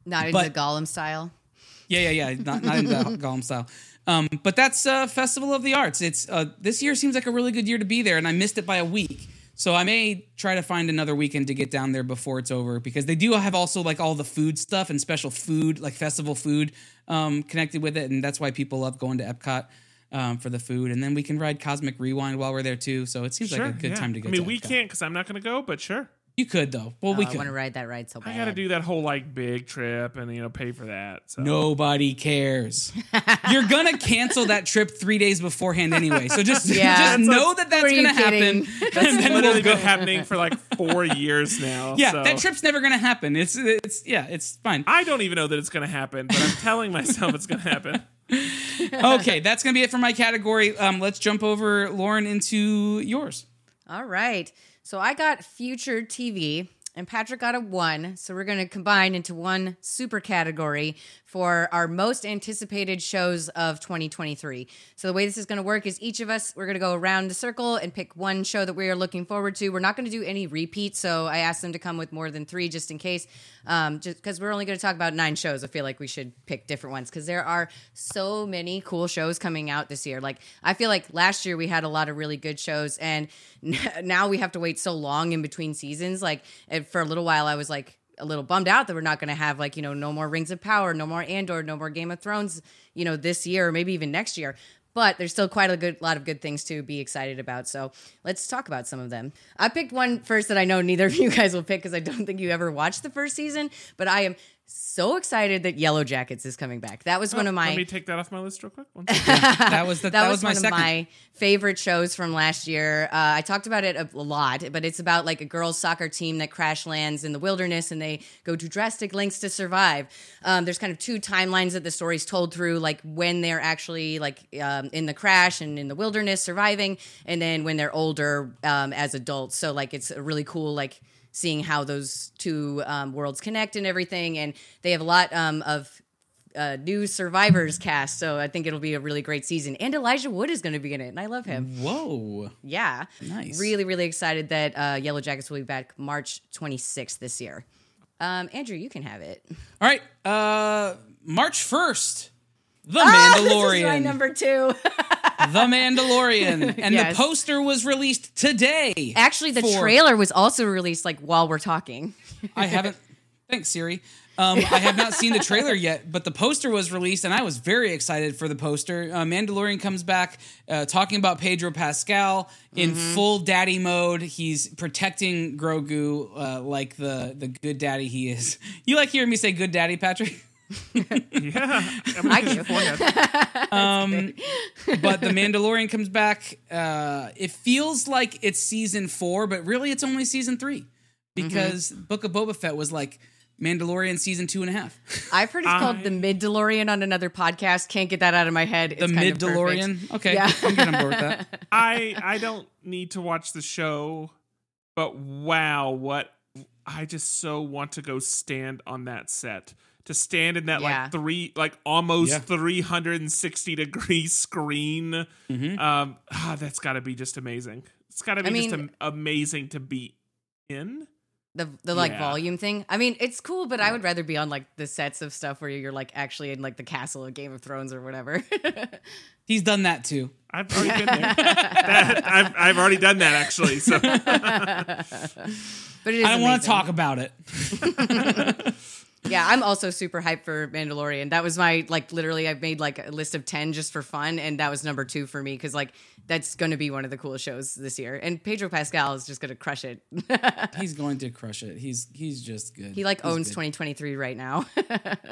Not into the Gollum style. Yeah. Not into the Gollum style. But that's Festival of the Arts. It's this year seems like a really good year to be there, and I missed it by a week. So I may try to find another weekend to get down there before it's over, because they do have also like all the food stuff and special food, like festival food connected with it, and that's why people love going to Epcot. For the food, and then we can ride Cosmic Rewind while we're there too. So it seems like a good time to go. I mean, we can't because I'm not going to go, but sure, you could though. Well, we could. I want to ride that ride so bad. I got to do that whole like big trip and pay for that. So. Nobody cares. You're gonna cancel that trip 3 days beforehand anyway. So just know that's gonna happen. That's literally been happening for like 4 years now. Yeah, so. That trip's never gonna happen. It's fine. I don't even know that it's gonna happen, but I'm telling myself it's gonna happen. Okay, that's going to be it for my category. Let's jump over, Lauren, into yours. All right. So I got Future TV, and Patrick got a 1. So we're going to combine into one super category for our most anticipated shows of 2023. So the way this is going to work is each of us, we're going to go around the circle and pick one show that we are looking forward to. We're not going to do any repeats, so I asked them to come with more than three just in case, just because we're only going to talk about 9 shows. I feel like we should pick different ones because there are so many cool shows coming out this year. Like, I feel like last year we had a lot of really good shows, and now we have to wait so long in between seasons. Like, for a little while, I was like, a little bummed out that we're not going to have, like, you know, no more Rings of Power, no more Andor, no more Game of Thrones, you know, this year or maybe even next year. But there's still quite a good lot of good things to be excited about. So let's talk about some of them. I picked one first that I know neither of you guys will pick because I don't think you ever watched the first season, but I am so excited that Yellow Jackets is coming back. That was one of my... Let me take that off my list real quick. That was one of my favorite shows from last year. I talked about it a lot, but it's about like a girls' soccer team that crash lands in the wilderness and they go to drastic lengths to survive. There's kind of 2 timelines that the story's told through, like when they're actually like in the crash and in the wilderness surviving, and then when they're older as adults. So like it's a really cool like... seeing how those 2 worlds connect and everything. And they have a lot of new Survivors cast, so I think it'll be a really great season. And Elijah Wood is going to be in it, and I love him. Whoa. Yeah. Nice. Really, really excited that Yellow Jackets will be back March 26th this year. Andrew, you can have it. All right. March 1st, The Mandalorian. This is my number 2. The Mandalorian. And yes. The poster was released today. Actually, the trailer was also released like while we're talking. I haven't. Thanks, Siri. I have not seen the trailer yet, but the poster was released, and I was very excited for the poster. Mandalorian comes back talking about Pedro Pascal in full daddy mode. He's protecting Grogu like the good daddy he is. You like hearing me say good daddy, Patrick? Yeah, I do. But The Mandalorian comes back. It feels like it's season 4, but really it's only season 3 because Book of Boba Fett was like Mandalorian season 2.5. I've heard it's called The Mid-DeLorean on another podcast. Can't get that out of my head. It's the Mid-DeLorean. Okay, yeah. I'm getting on board with that. I don't need to watch the show, but wow, what I just so want to go stand on that set. To stand in that like 360-degree screen, that's got to be just amazing. It's got to be amazing to be in the like volume thing. I mean, it's cool, but I would rather be on like the sets of stuff where you're like actually in like the castle of Game of Thrones or whatever. He's done that too. I've already been there. I've already done that actually. So, but I don't want to talk about it. Yeah, I'm also super hyped for Mandalorian. That was my, like, literally, I've made, like, a list of 10 just for fun, and that was number 2 for me, because, like, that's going to be one of the coolest shows this year. And Pedro Pascal is just going to crush it. He's going to crush it. He's just good. He, like, owns 2023 right now.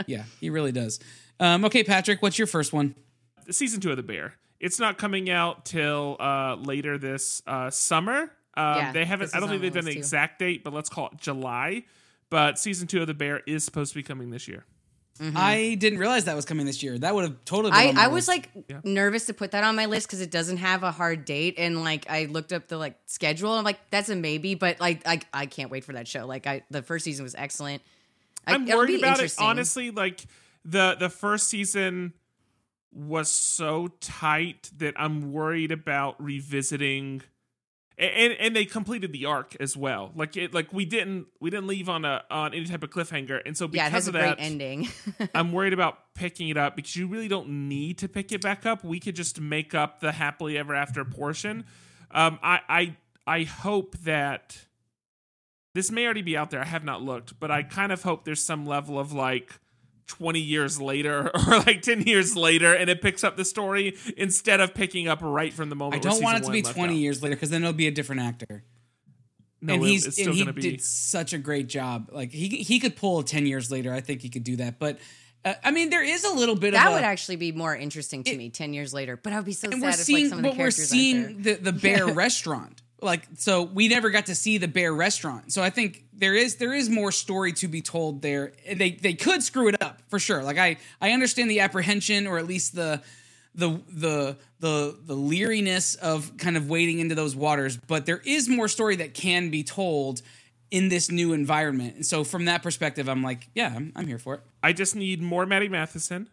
Yeah, he really does. Okay, Patrick, what's your first one? Season 2 of The Bear. It's not coming out till later this summer. They haven't. I don't think they've done an exact date, but let's call it July. But season 2 of The Bear is supposed to be coming this year. Mm-hmm. I didn't realize that was coming this year. That would have totally been on my list. I was like nervous to put that on my list because it doesn't have a hard date. And like I looked up the like schedule. I'm like, that's a maybe, but like I can't wait for that show. Like the first season was excellent. I'm worried about it. Honestly, like the first season was so tight that I'm worried about revisiting. And they completed the arc as well. Like we didn't leave on any type of cliffhanger, and so because of that, great ending. I'm worried about picking it up because you really don't need to pick it back up. We could just make up the happily ever after portion. I hope that this may already be out there. I have not looked, but I kind of hope there's some level of like 20 years later or like 10 years later and it picks up the story instead of picking up right from the moment. I don't want it to be 20 years later because then it'll be a different actor. No, and he's still and he did such a great job. Like he could pull 10 years later. I think he could do that. But I mean, there is a little bit of that would actually be more interesting to me 10 years later, but I would be so sad if some of the characters aren't there. The Bear restaurant. Like, so we never got to see the Bear restaurant. So I think there is more story to be told there. They could screw it up for sure. Like I understand the apprehension or at least the leeriness of kind of wading into those waters, but there is more story that can be told. in this new environment. And so from that perspective, I'm like, yeah, I'm here for it. I just need more Maddie Matheson.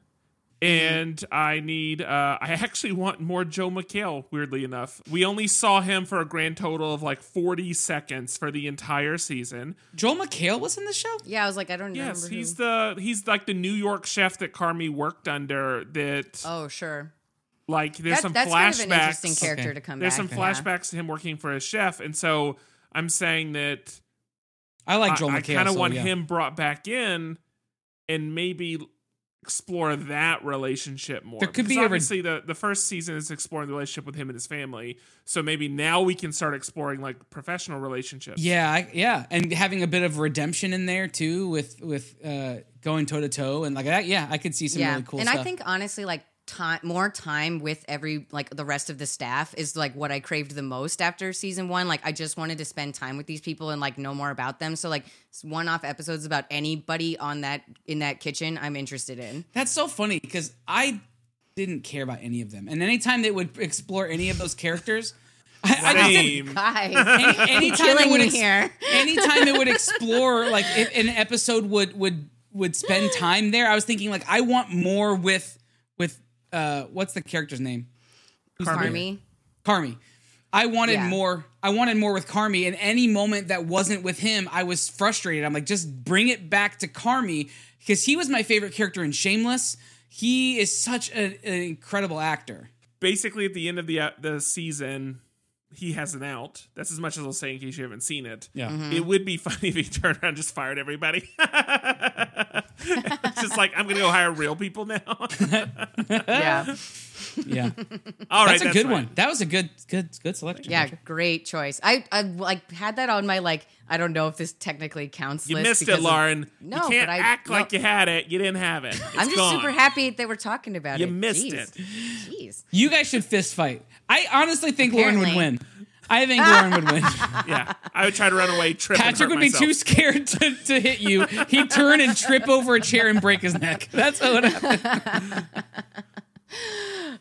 And I need, I actually want more Joe McHale, weirdly enough. We only saw him for a grand total of like 40 seconds for the entire season. Joe McHale was in the show? Yeah, I was like, I don't remember. Yes, he's like the New York chef that Carmi worked under that. Oh, sure. Like there's some flashbacks. That's kind of an interesting character to come back. There's some flashbacks to him working for a chef. And so I'm saying that I like Joel McHale. I kind of want him brought back in and maybe explore that relationship more. There could be obviously the first season is exploring the relationship with him and his family. So maybe now we can start exploring like professional relationships. Yeah, and having a bit of redemption in there too with going toe to toe and like that. Yeah, I could see some really cool stuff. And I think honestly, like more time with every like the rest of the staff is like what I craved the most after season one. Like I just wanted to spend time with these people and like know more about them. So like one-off episodes about anybody in that kitchen I'm interested in. That's so funny because I didn't care about any of them, and anytime they would explore any of those characters, anytime it would explore like if an episode would spend time there, I was thinking like I want more with what's the character's name? Carmi. I wanted more with Carmi, and any moment that wasn't with him, I was frustrated. I'm like, just bring it back to Carmi, because he was my favorite character in Shameless. He is such an incredible actor. Basically, at the end of the season, he has an out. That's as much as I'll say in case you haven't seen it. Yeah. Mm-hmm. It would be funny if he turned around and just fired everybody. It's just like, I'm going to go hire real people now. Yeah. Yeah. All right. That's a good one. That was a good selection. Yeah. Great choice. I like had that on my, like, I don't know if this technically counts. You missed it, Lauren. No, you can't like you had it. You didn't have it. I'm just super happy that we're talking about it. You missed it. Jeez. You guys should fist fight. I honestly think Lauren would win. I think Lauren would win. Yeah, I would try to run away, trip. Patrick would be too scared to hit you. He'd turn and trip over a chair and break his neck. That's what would happen.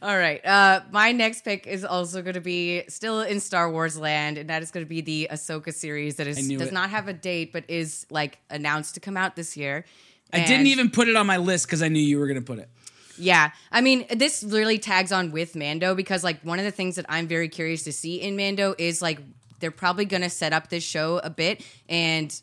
All right. My next pick is also going to be still in Star Wars land, and that is going to be the Ahsoka series that does not have a date, but is like announced to come out this year. I didn't even put it on my list because I knew you were going to put it. Yeah. I mean, this really tags on with Mando, because like one of the things that I'm very curious to see in Mando is like they're probably going to set up this show a bit, and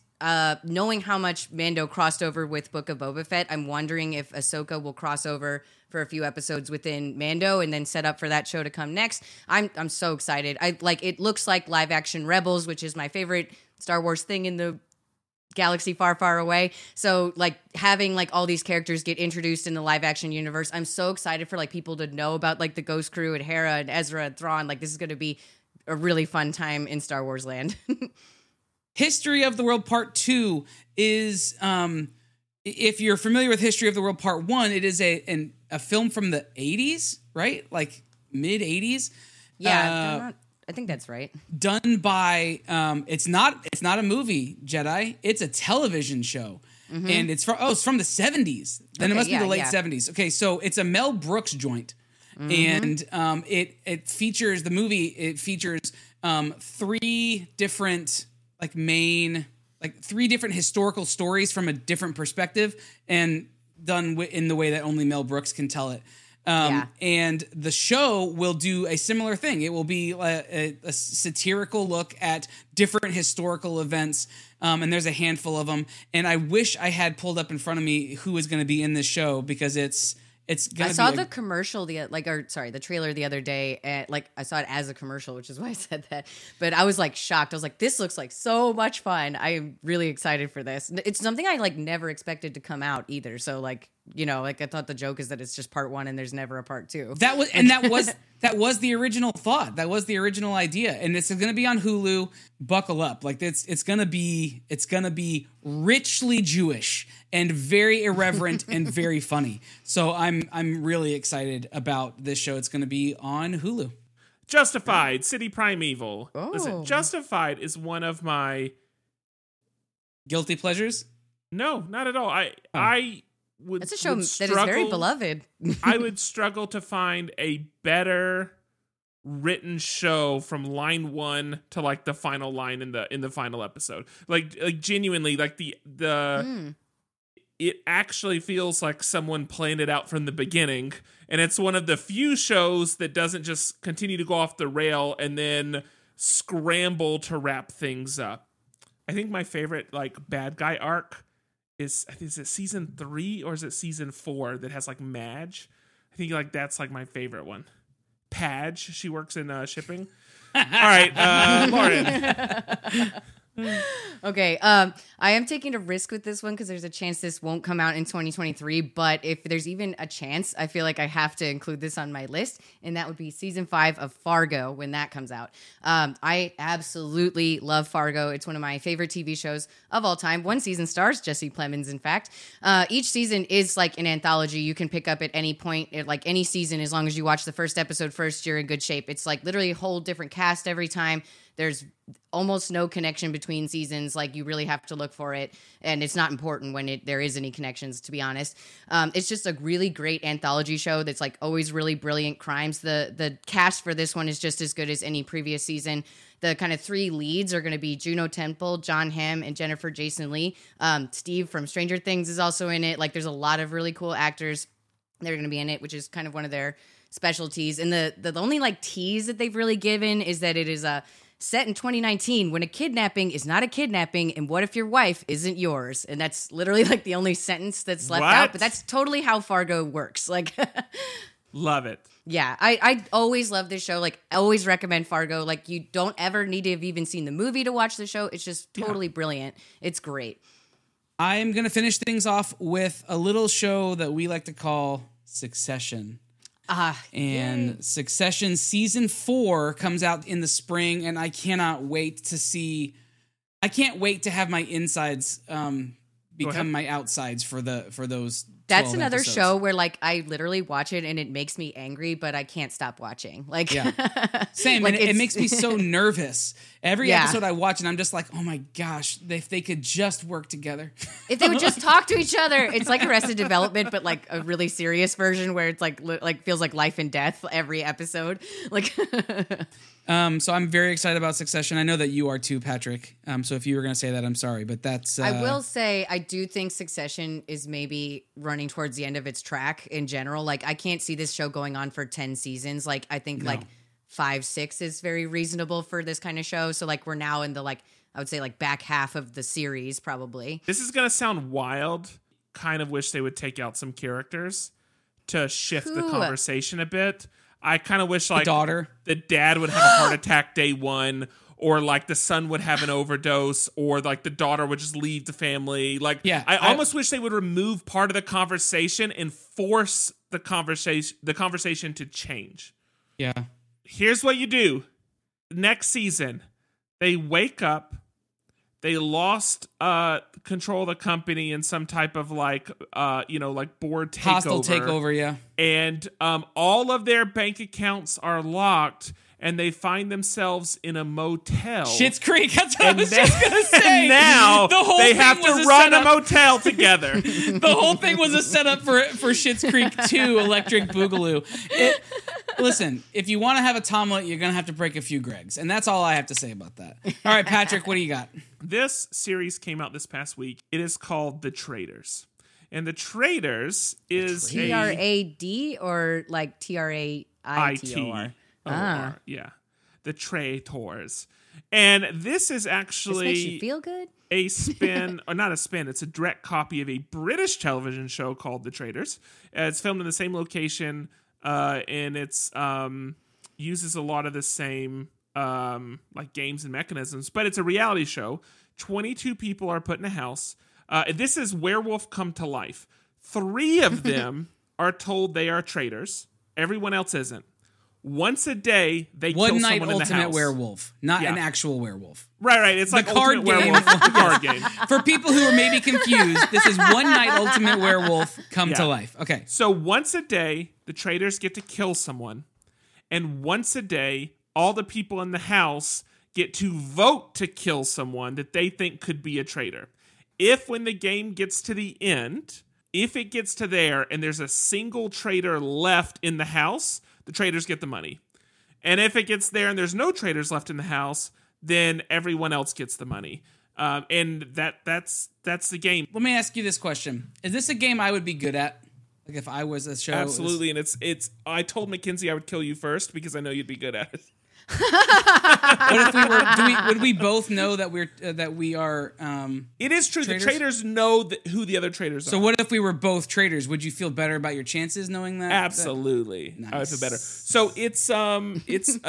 knowing how much Mando crossed over with Book of Boba Fett, I'm wondering if Ahsoka will cross over for a few episodes within Mando and then set up for that show to come next. I'm so excited. I like it looks like live action Rebels, which is my favorite Star Wars thing in the galaxy far, far away. So like having like all these characters get introduced in the live action universe, I'm so excited for like people to know about like the Ghost Crew and Hera and Ezra and Thrawn. Like this is going to be a really fun time in Star Wars land. History of the World Part 2 is, if you're familiar with History of the World Part 1, it is a film from the 80s, right? Like mid 80s. Yeah, I think that's right. Done by it's not a movie, Jedi. It's a television show. Mm-hmm. And it's from the 70s. Then it must be the late 70s. Okay, so it's a Mel Brooks joint. Mm-hmm. And it features three different three different historical stories from a different perspective, and done in the way that only Mel Brooks can tell it. And the show will do a similar thing. It will be a satirical look at different historical events. And there's a handful of them. And I wish I had pulled up in front of me who is going to be in this show, because it's going to be... I saw the trailer the other day. I saw it as a commercial, which is why I said that. But I was like shocked. I was like, this looks like so much fun. I am really excited for this. It's something I like never expected to come out either. So like, you know, like I thought the joke is that it's just part one and there's never a part two. That was the original thought. That was the original idea. And this is going to be on Hulu. Buckle up. Like it's going to be richly Jewish and very irreverent and very funny. So I'm really excited about this show. It's going to be on Hulu. Justified, City Primeval. Oh. Listen, Justified is one of my guilty pleasures. No, not at all. That's a show that is very beloved. I would struggle to find a better written show from line one to like the final line in the final episode. Like genuinely, like the it actually feels like someone planned it out from the beginning. And it's one of the few shows that doesn't just continue to go off the rail and then scramble to wrap things up. I think my favorite like bad guy arc is it season 3 or is it season 4 that has like Madge? I think like that's like my favorite one. Padge, she works in shipping. All right, Lauren. Okay, I am taking a risk with this one because there's a chance this won't come out in 2023, but if there's even a chance, I feel like I have to include this on my list, and that would be season 5 of Fargo when that comes out. I absolutely love Fargo. It's one of my favorite TV shows of all time. One season stars Jesse Plemons, in fact. Each season is like an anthology you can pick up at any point, at like any season, as long as you watch the first episode first, you're in good shape. It's like literally a whole different cast every time. There's almost no connection between seasons. Like you really have to look for it. And it's not important when there is any connections, to be honest. It's just a really great anthology show. That's like always really brilliant crimes. The cast for this one is just as good as any previous season. The kind of three leads are going to be Juno Temple, John Hamm, and Jennifer Jason Leigh. Steve from Stranger Things is also in it. Like there's a lot of really cool actors that are going to be in it, which is kind of one of their specialties. And the only like tease that they've really given is that it is a, set in 2019 when a kidnapping is not a kidnapping and what if your wife isn't yours? And that's literally like the only sentence that's left out, but that's totally how Fargo works. Like love it. Yeah, I always love this show. Like, I always recommend Fargo. Like, you don't ever need to have even seen the movie to watch the show. It's just totally brilliant. It's great. I'm going to finish things off with a little show that we like to call Succession. And Succession season 4 comes out in the spring, and I cannot wait to see. I can't wait to have my insides become my outsides for those. That's another 12 episodes. Show where like I literally watch it and it makes me angry, but I can't stop watching. Like same, like and it makes me so nervous. Every episode I watch and I'm just like, oh my gosh, if they could just work together. If they would just talk to each other. It's like Arrested Development, but like a really serious version where it's like feels like life and death every episode. Like, so I'm very excited about Succession. I know that you are too, Patrick. So if you were going to say that, I'm sorry, but that's. I will say I do think Succession is maybe running towards the end of its track in general. Like I can't see this show going on for 10 seasons. Like I think like 5, 6 is very reasonable for this kind of show. So like we're now in the like, I would say like back half of the series probably. This is going to sound wild. Kind of wish they would take out some characters to shift the conversation a bit. I kind of wish like the dad would have a heart attack day one, or like the son would have an overdose, or like the daughter would just leave the family. Like, I almost wish they would remove part of the conversation and force the conversation to change. Yeah. Here's what you do. Next season, they wake up, they lost control of the company in some type of like, like board takeover. Hostile takeover, yeah. And all of their bank accounts are locked, and they find themselves in a motel. Schitt's Creek. That's what I was just going to say. And now the whole they have to run a motel together. The whole thing was a setup for Schitt's Creek 2 Electric Boogaloo. Listen, if you want to have a tomlet, you're going to have to break a few Gregs. And that's all I have to say about that. All right, Patrick, what do you got? This series came out this past week. It is called The Traitors. And The Traitors is T-R-A-D or like T-R-A-I-T-O-R? Yeah, The Traitors. And this is actually this makes you feel good? A spin, or not a spin, it's a direct copy of a British television show called The Traitors. It's filmed in the same location, and it's uses a lot of the same like games and mechanisms, but it's a reality show. 22 people are put in a house. This is werewolf come to life. 3 of them are told they are traitors. Everyone else isn't. Once a day, they kill someone in the house. One night ultimate werewolf, not an actual werewolf. Right. It's like ultimate werewolf, the card game. For people who are maybe confused, this is one night ultimate werewolf come to life. Okay. So once a day, the traitors get to kill someone. And once a day, all the people in the house get to vote to kill someone that they think could be a traitor. If when the game gets to the end, if it gets to there and there's a single traitor left in the house, the traitors get the money. And if it gets there and there's no traitors left in the house, then everyone else gets the money. And that's the game. Let me ask you this question. Is this a game I would be good at? Like if I was a show? Absolutely. And it's I told Mackenzie I would kill you first because I know you'd be good at it. What if we were, would we both know that we are it is true traitors? The traitors know who the other traitors are. So what if we were both traitors? Would you feel better about your chances knowing that? Absolutely. Nice. I would feel better. So it's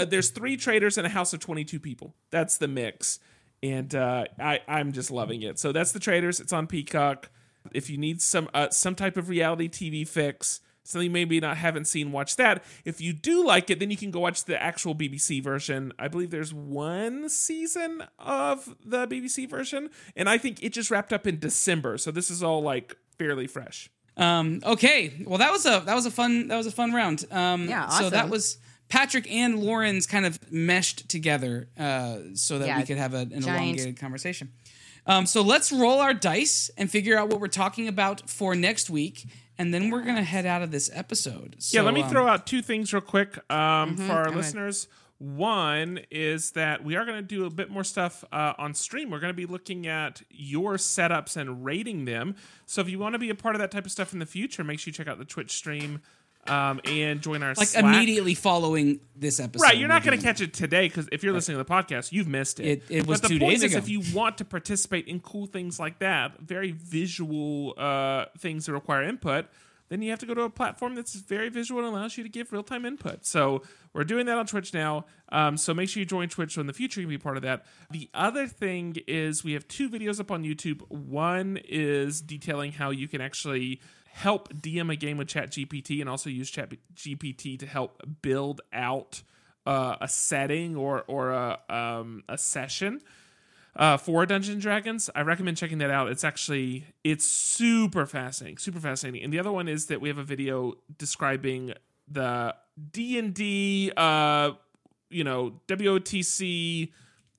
there's 3 traitors in a house of 22 people. That's the mix. And I'm just loving it. So that's the traitors. It's on Peacock. If you need some type of reality TV fix, something maybe not haven't seen, watch that. If you do like it, then you can go watch the actual BBC version. I believe there's 1 season of the BBC version, and I think it just wrapped up in December. So this is all like fairly fresh. Okay. Well, that was a fun round. Yeah. Awesome. So that was Patrick and Lauren's kind of meshed together, so that we could have an elongated conversation. So let's roll our dice and figure out what we're talking about for next week. And then we're going to head out of this episode. So, let me throw out 2 things real quick for our listeners. Ahead. One is that we are going to do a bit more stuff on stream. We're going to be looking at your setups and rating them. So if you want to be a part of that type of stuff in the future, make sure you check out the Twitch stream and join our Slack. Like immediately following this episode. Right, you're not going to catch it today because if you're listening to the podcast, you've missed it. It was 2 days ago. But the point is, if you want to participate in cool things like that, very visual things that require input, then you have to go to a platform that's very visual and allows you to give real-time input. So we're doing that on Twitch now. So make sure you join Twitch so in the future you can be part of that. The other thing is we have 2 videos up on YouTube. One is detailing how you can actually help DM a game with ChatGPT and also use ChatGPT to help build out a setting or a session for Dungeons & Dragons. I recommend checking that out. It's super fascinating, super fascinating. And the other one is that we have a video describing the D&D, WOTC,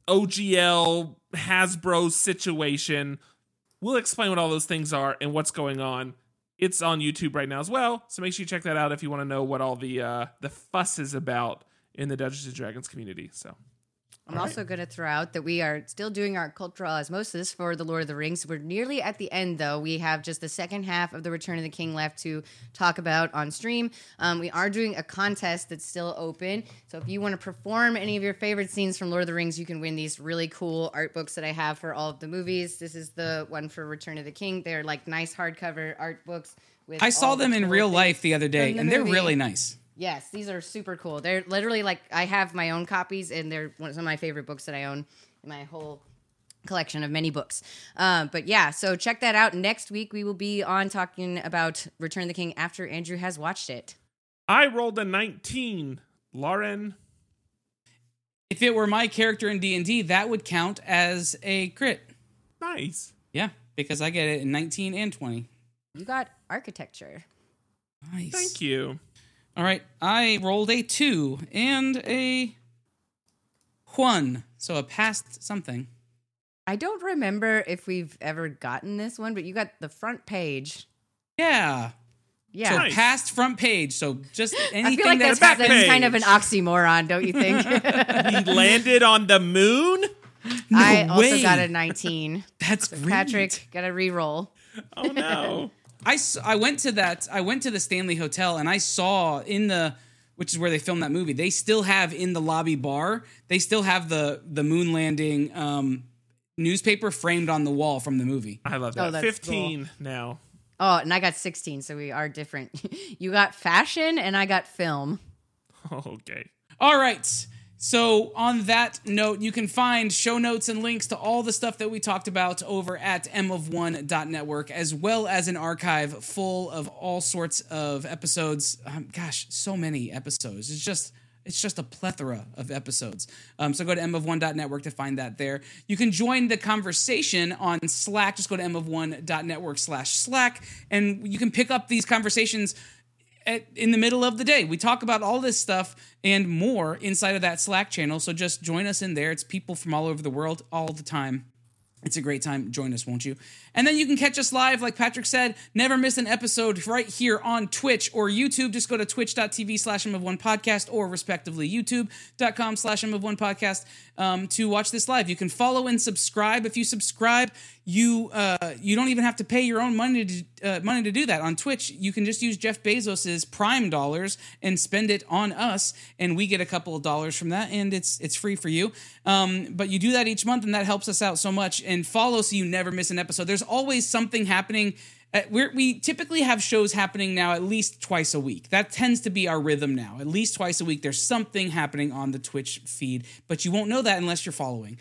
OGL, Hasbro situation. We'll explain what all those things are and what's going on. It's on YouTube right now as well, so make sure you check that out if you want to know what all the fuss is about in the Dungeons & Dragons community. So, I'm also going to throw out that we are still doing our cultural osmosis for The Lord of the Rings. We're nearly at the end, though. We have just the second half of The Return of the King left to talk about on stream. We are doing a contest that's still open. So if you want to perform any of your favorite scenes from Lord of the Rings, you can win these really cool art books that I have for all of the movies. This is the one for Return of the King. They're like nice hardcover art books. I saw them in real life the other day, and they're really nice. Yes, these are super cool. They're literally like, I have my own copies, and they're one of my favorite books that I own in my whole collection of many books. But yeah, so check that out. Next week, we will be on talking about Return of the King after Andrew has watched it. I rolled a 19, Lauren. If it were my character in D&D, that would count as a crit. Nice. Yeah, because I get it in 19 and 20. You got architecture. Nice. Thank you. All right, I rolled a 2 and a 1, so I passed something. I don't remember if we've ever gotten this one, but you got the front page. Yeah. So nice. Past front page, so just anything. I feel like that's kind of an oxymoron, don't you think? He landed on the moon? I also got a 19. That's so great. Patrick, got a re-roll. Oh, no. I went to the Stanley Hotel and I saw which is where they filmed that movie. They still have in the lobby bar. They still have the moon landing newspaper framed on the wall from the movie. I love that. Oh, 15 cool. Now. Oh, and I got 16. So we are different. You got fashion and I got film. Okay. All right. So on that note, you can find show notes and links to all the stuff that we talked about over at mof1.network, as well as an archive full of all sorts of episodes. So many episodes. It's just a plethora of episodes. So go to mof1.network to find that there. You can join the conversation on Slack. Just go to mof1.network/Slack, and you can pick up these conversations in the middle of the day. We talk about all this stuff and more inside of that Slack channel. So just join us in there. It's people from all over the world all the time. It's a great time. Join us, won't you? And then you can catch us live, like Patrick said. Never miss an episode right here on Twitch or YouTube. Just go to twitch.tv/M of One Podcast or respectively youtube.com/M of One Podcast to watch this live. You can follow and subscribe. If you subscribe, you don't even have to pay your own money to do that. On Twitch, you can just use Jeff Bezos's Prime dollars and spend it on us, and we get a couple of dollars from that, and it's free for you. But you do that each month, and that helps us out so much. And follow so you never miss an episode. There's always something happening. We typically have shows happening now at least twice a week. That tends to be our rhythm now. At least twice a week, there's something happening on the Twitch feed, but you won't know that unless you're following.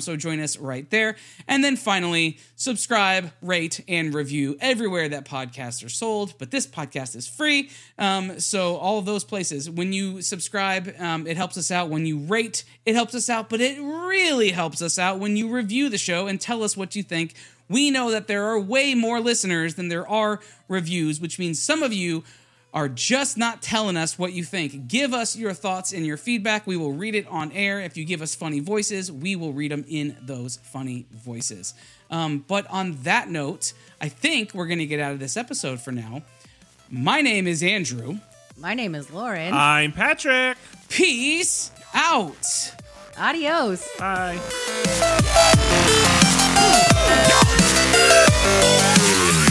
So join us right there. And then finally, subscribe, rate, and review everywhere that podcasts are sold. But this podcast is free. So all of those places. When you subscribe, it helps us out. When you rate, it helps us out. But it really helps us out when you review the show and tell us what you think. We know that there are way more listeners than there are reviews, which means some of you are just not telling us what you think. Give us your thoughts and your feedback. We will read it on air. If you give us funny voices, we will read them in those funny voices. But on that note, I think we're going to get out of this episode for now. My name is Andrew. My name is Lauren. I'm Patrick. Peace out. Adios. Bye. No!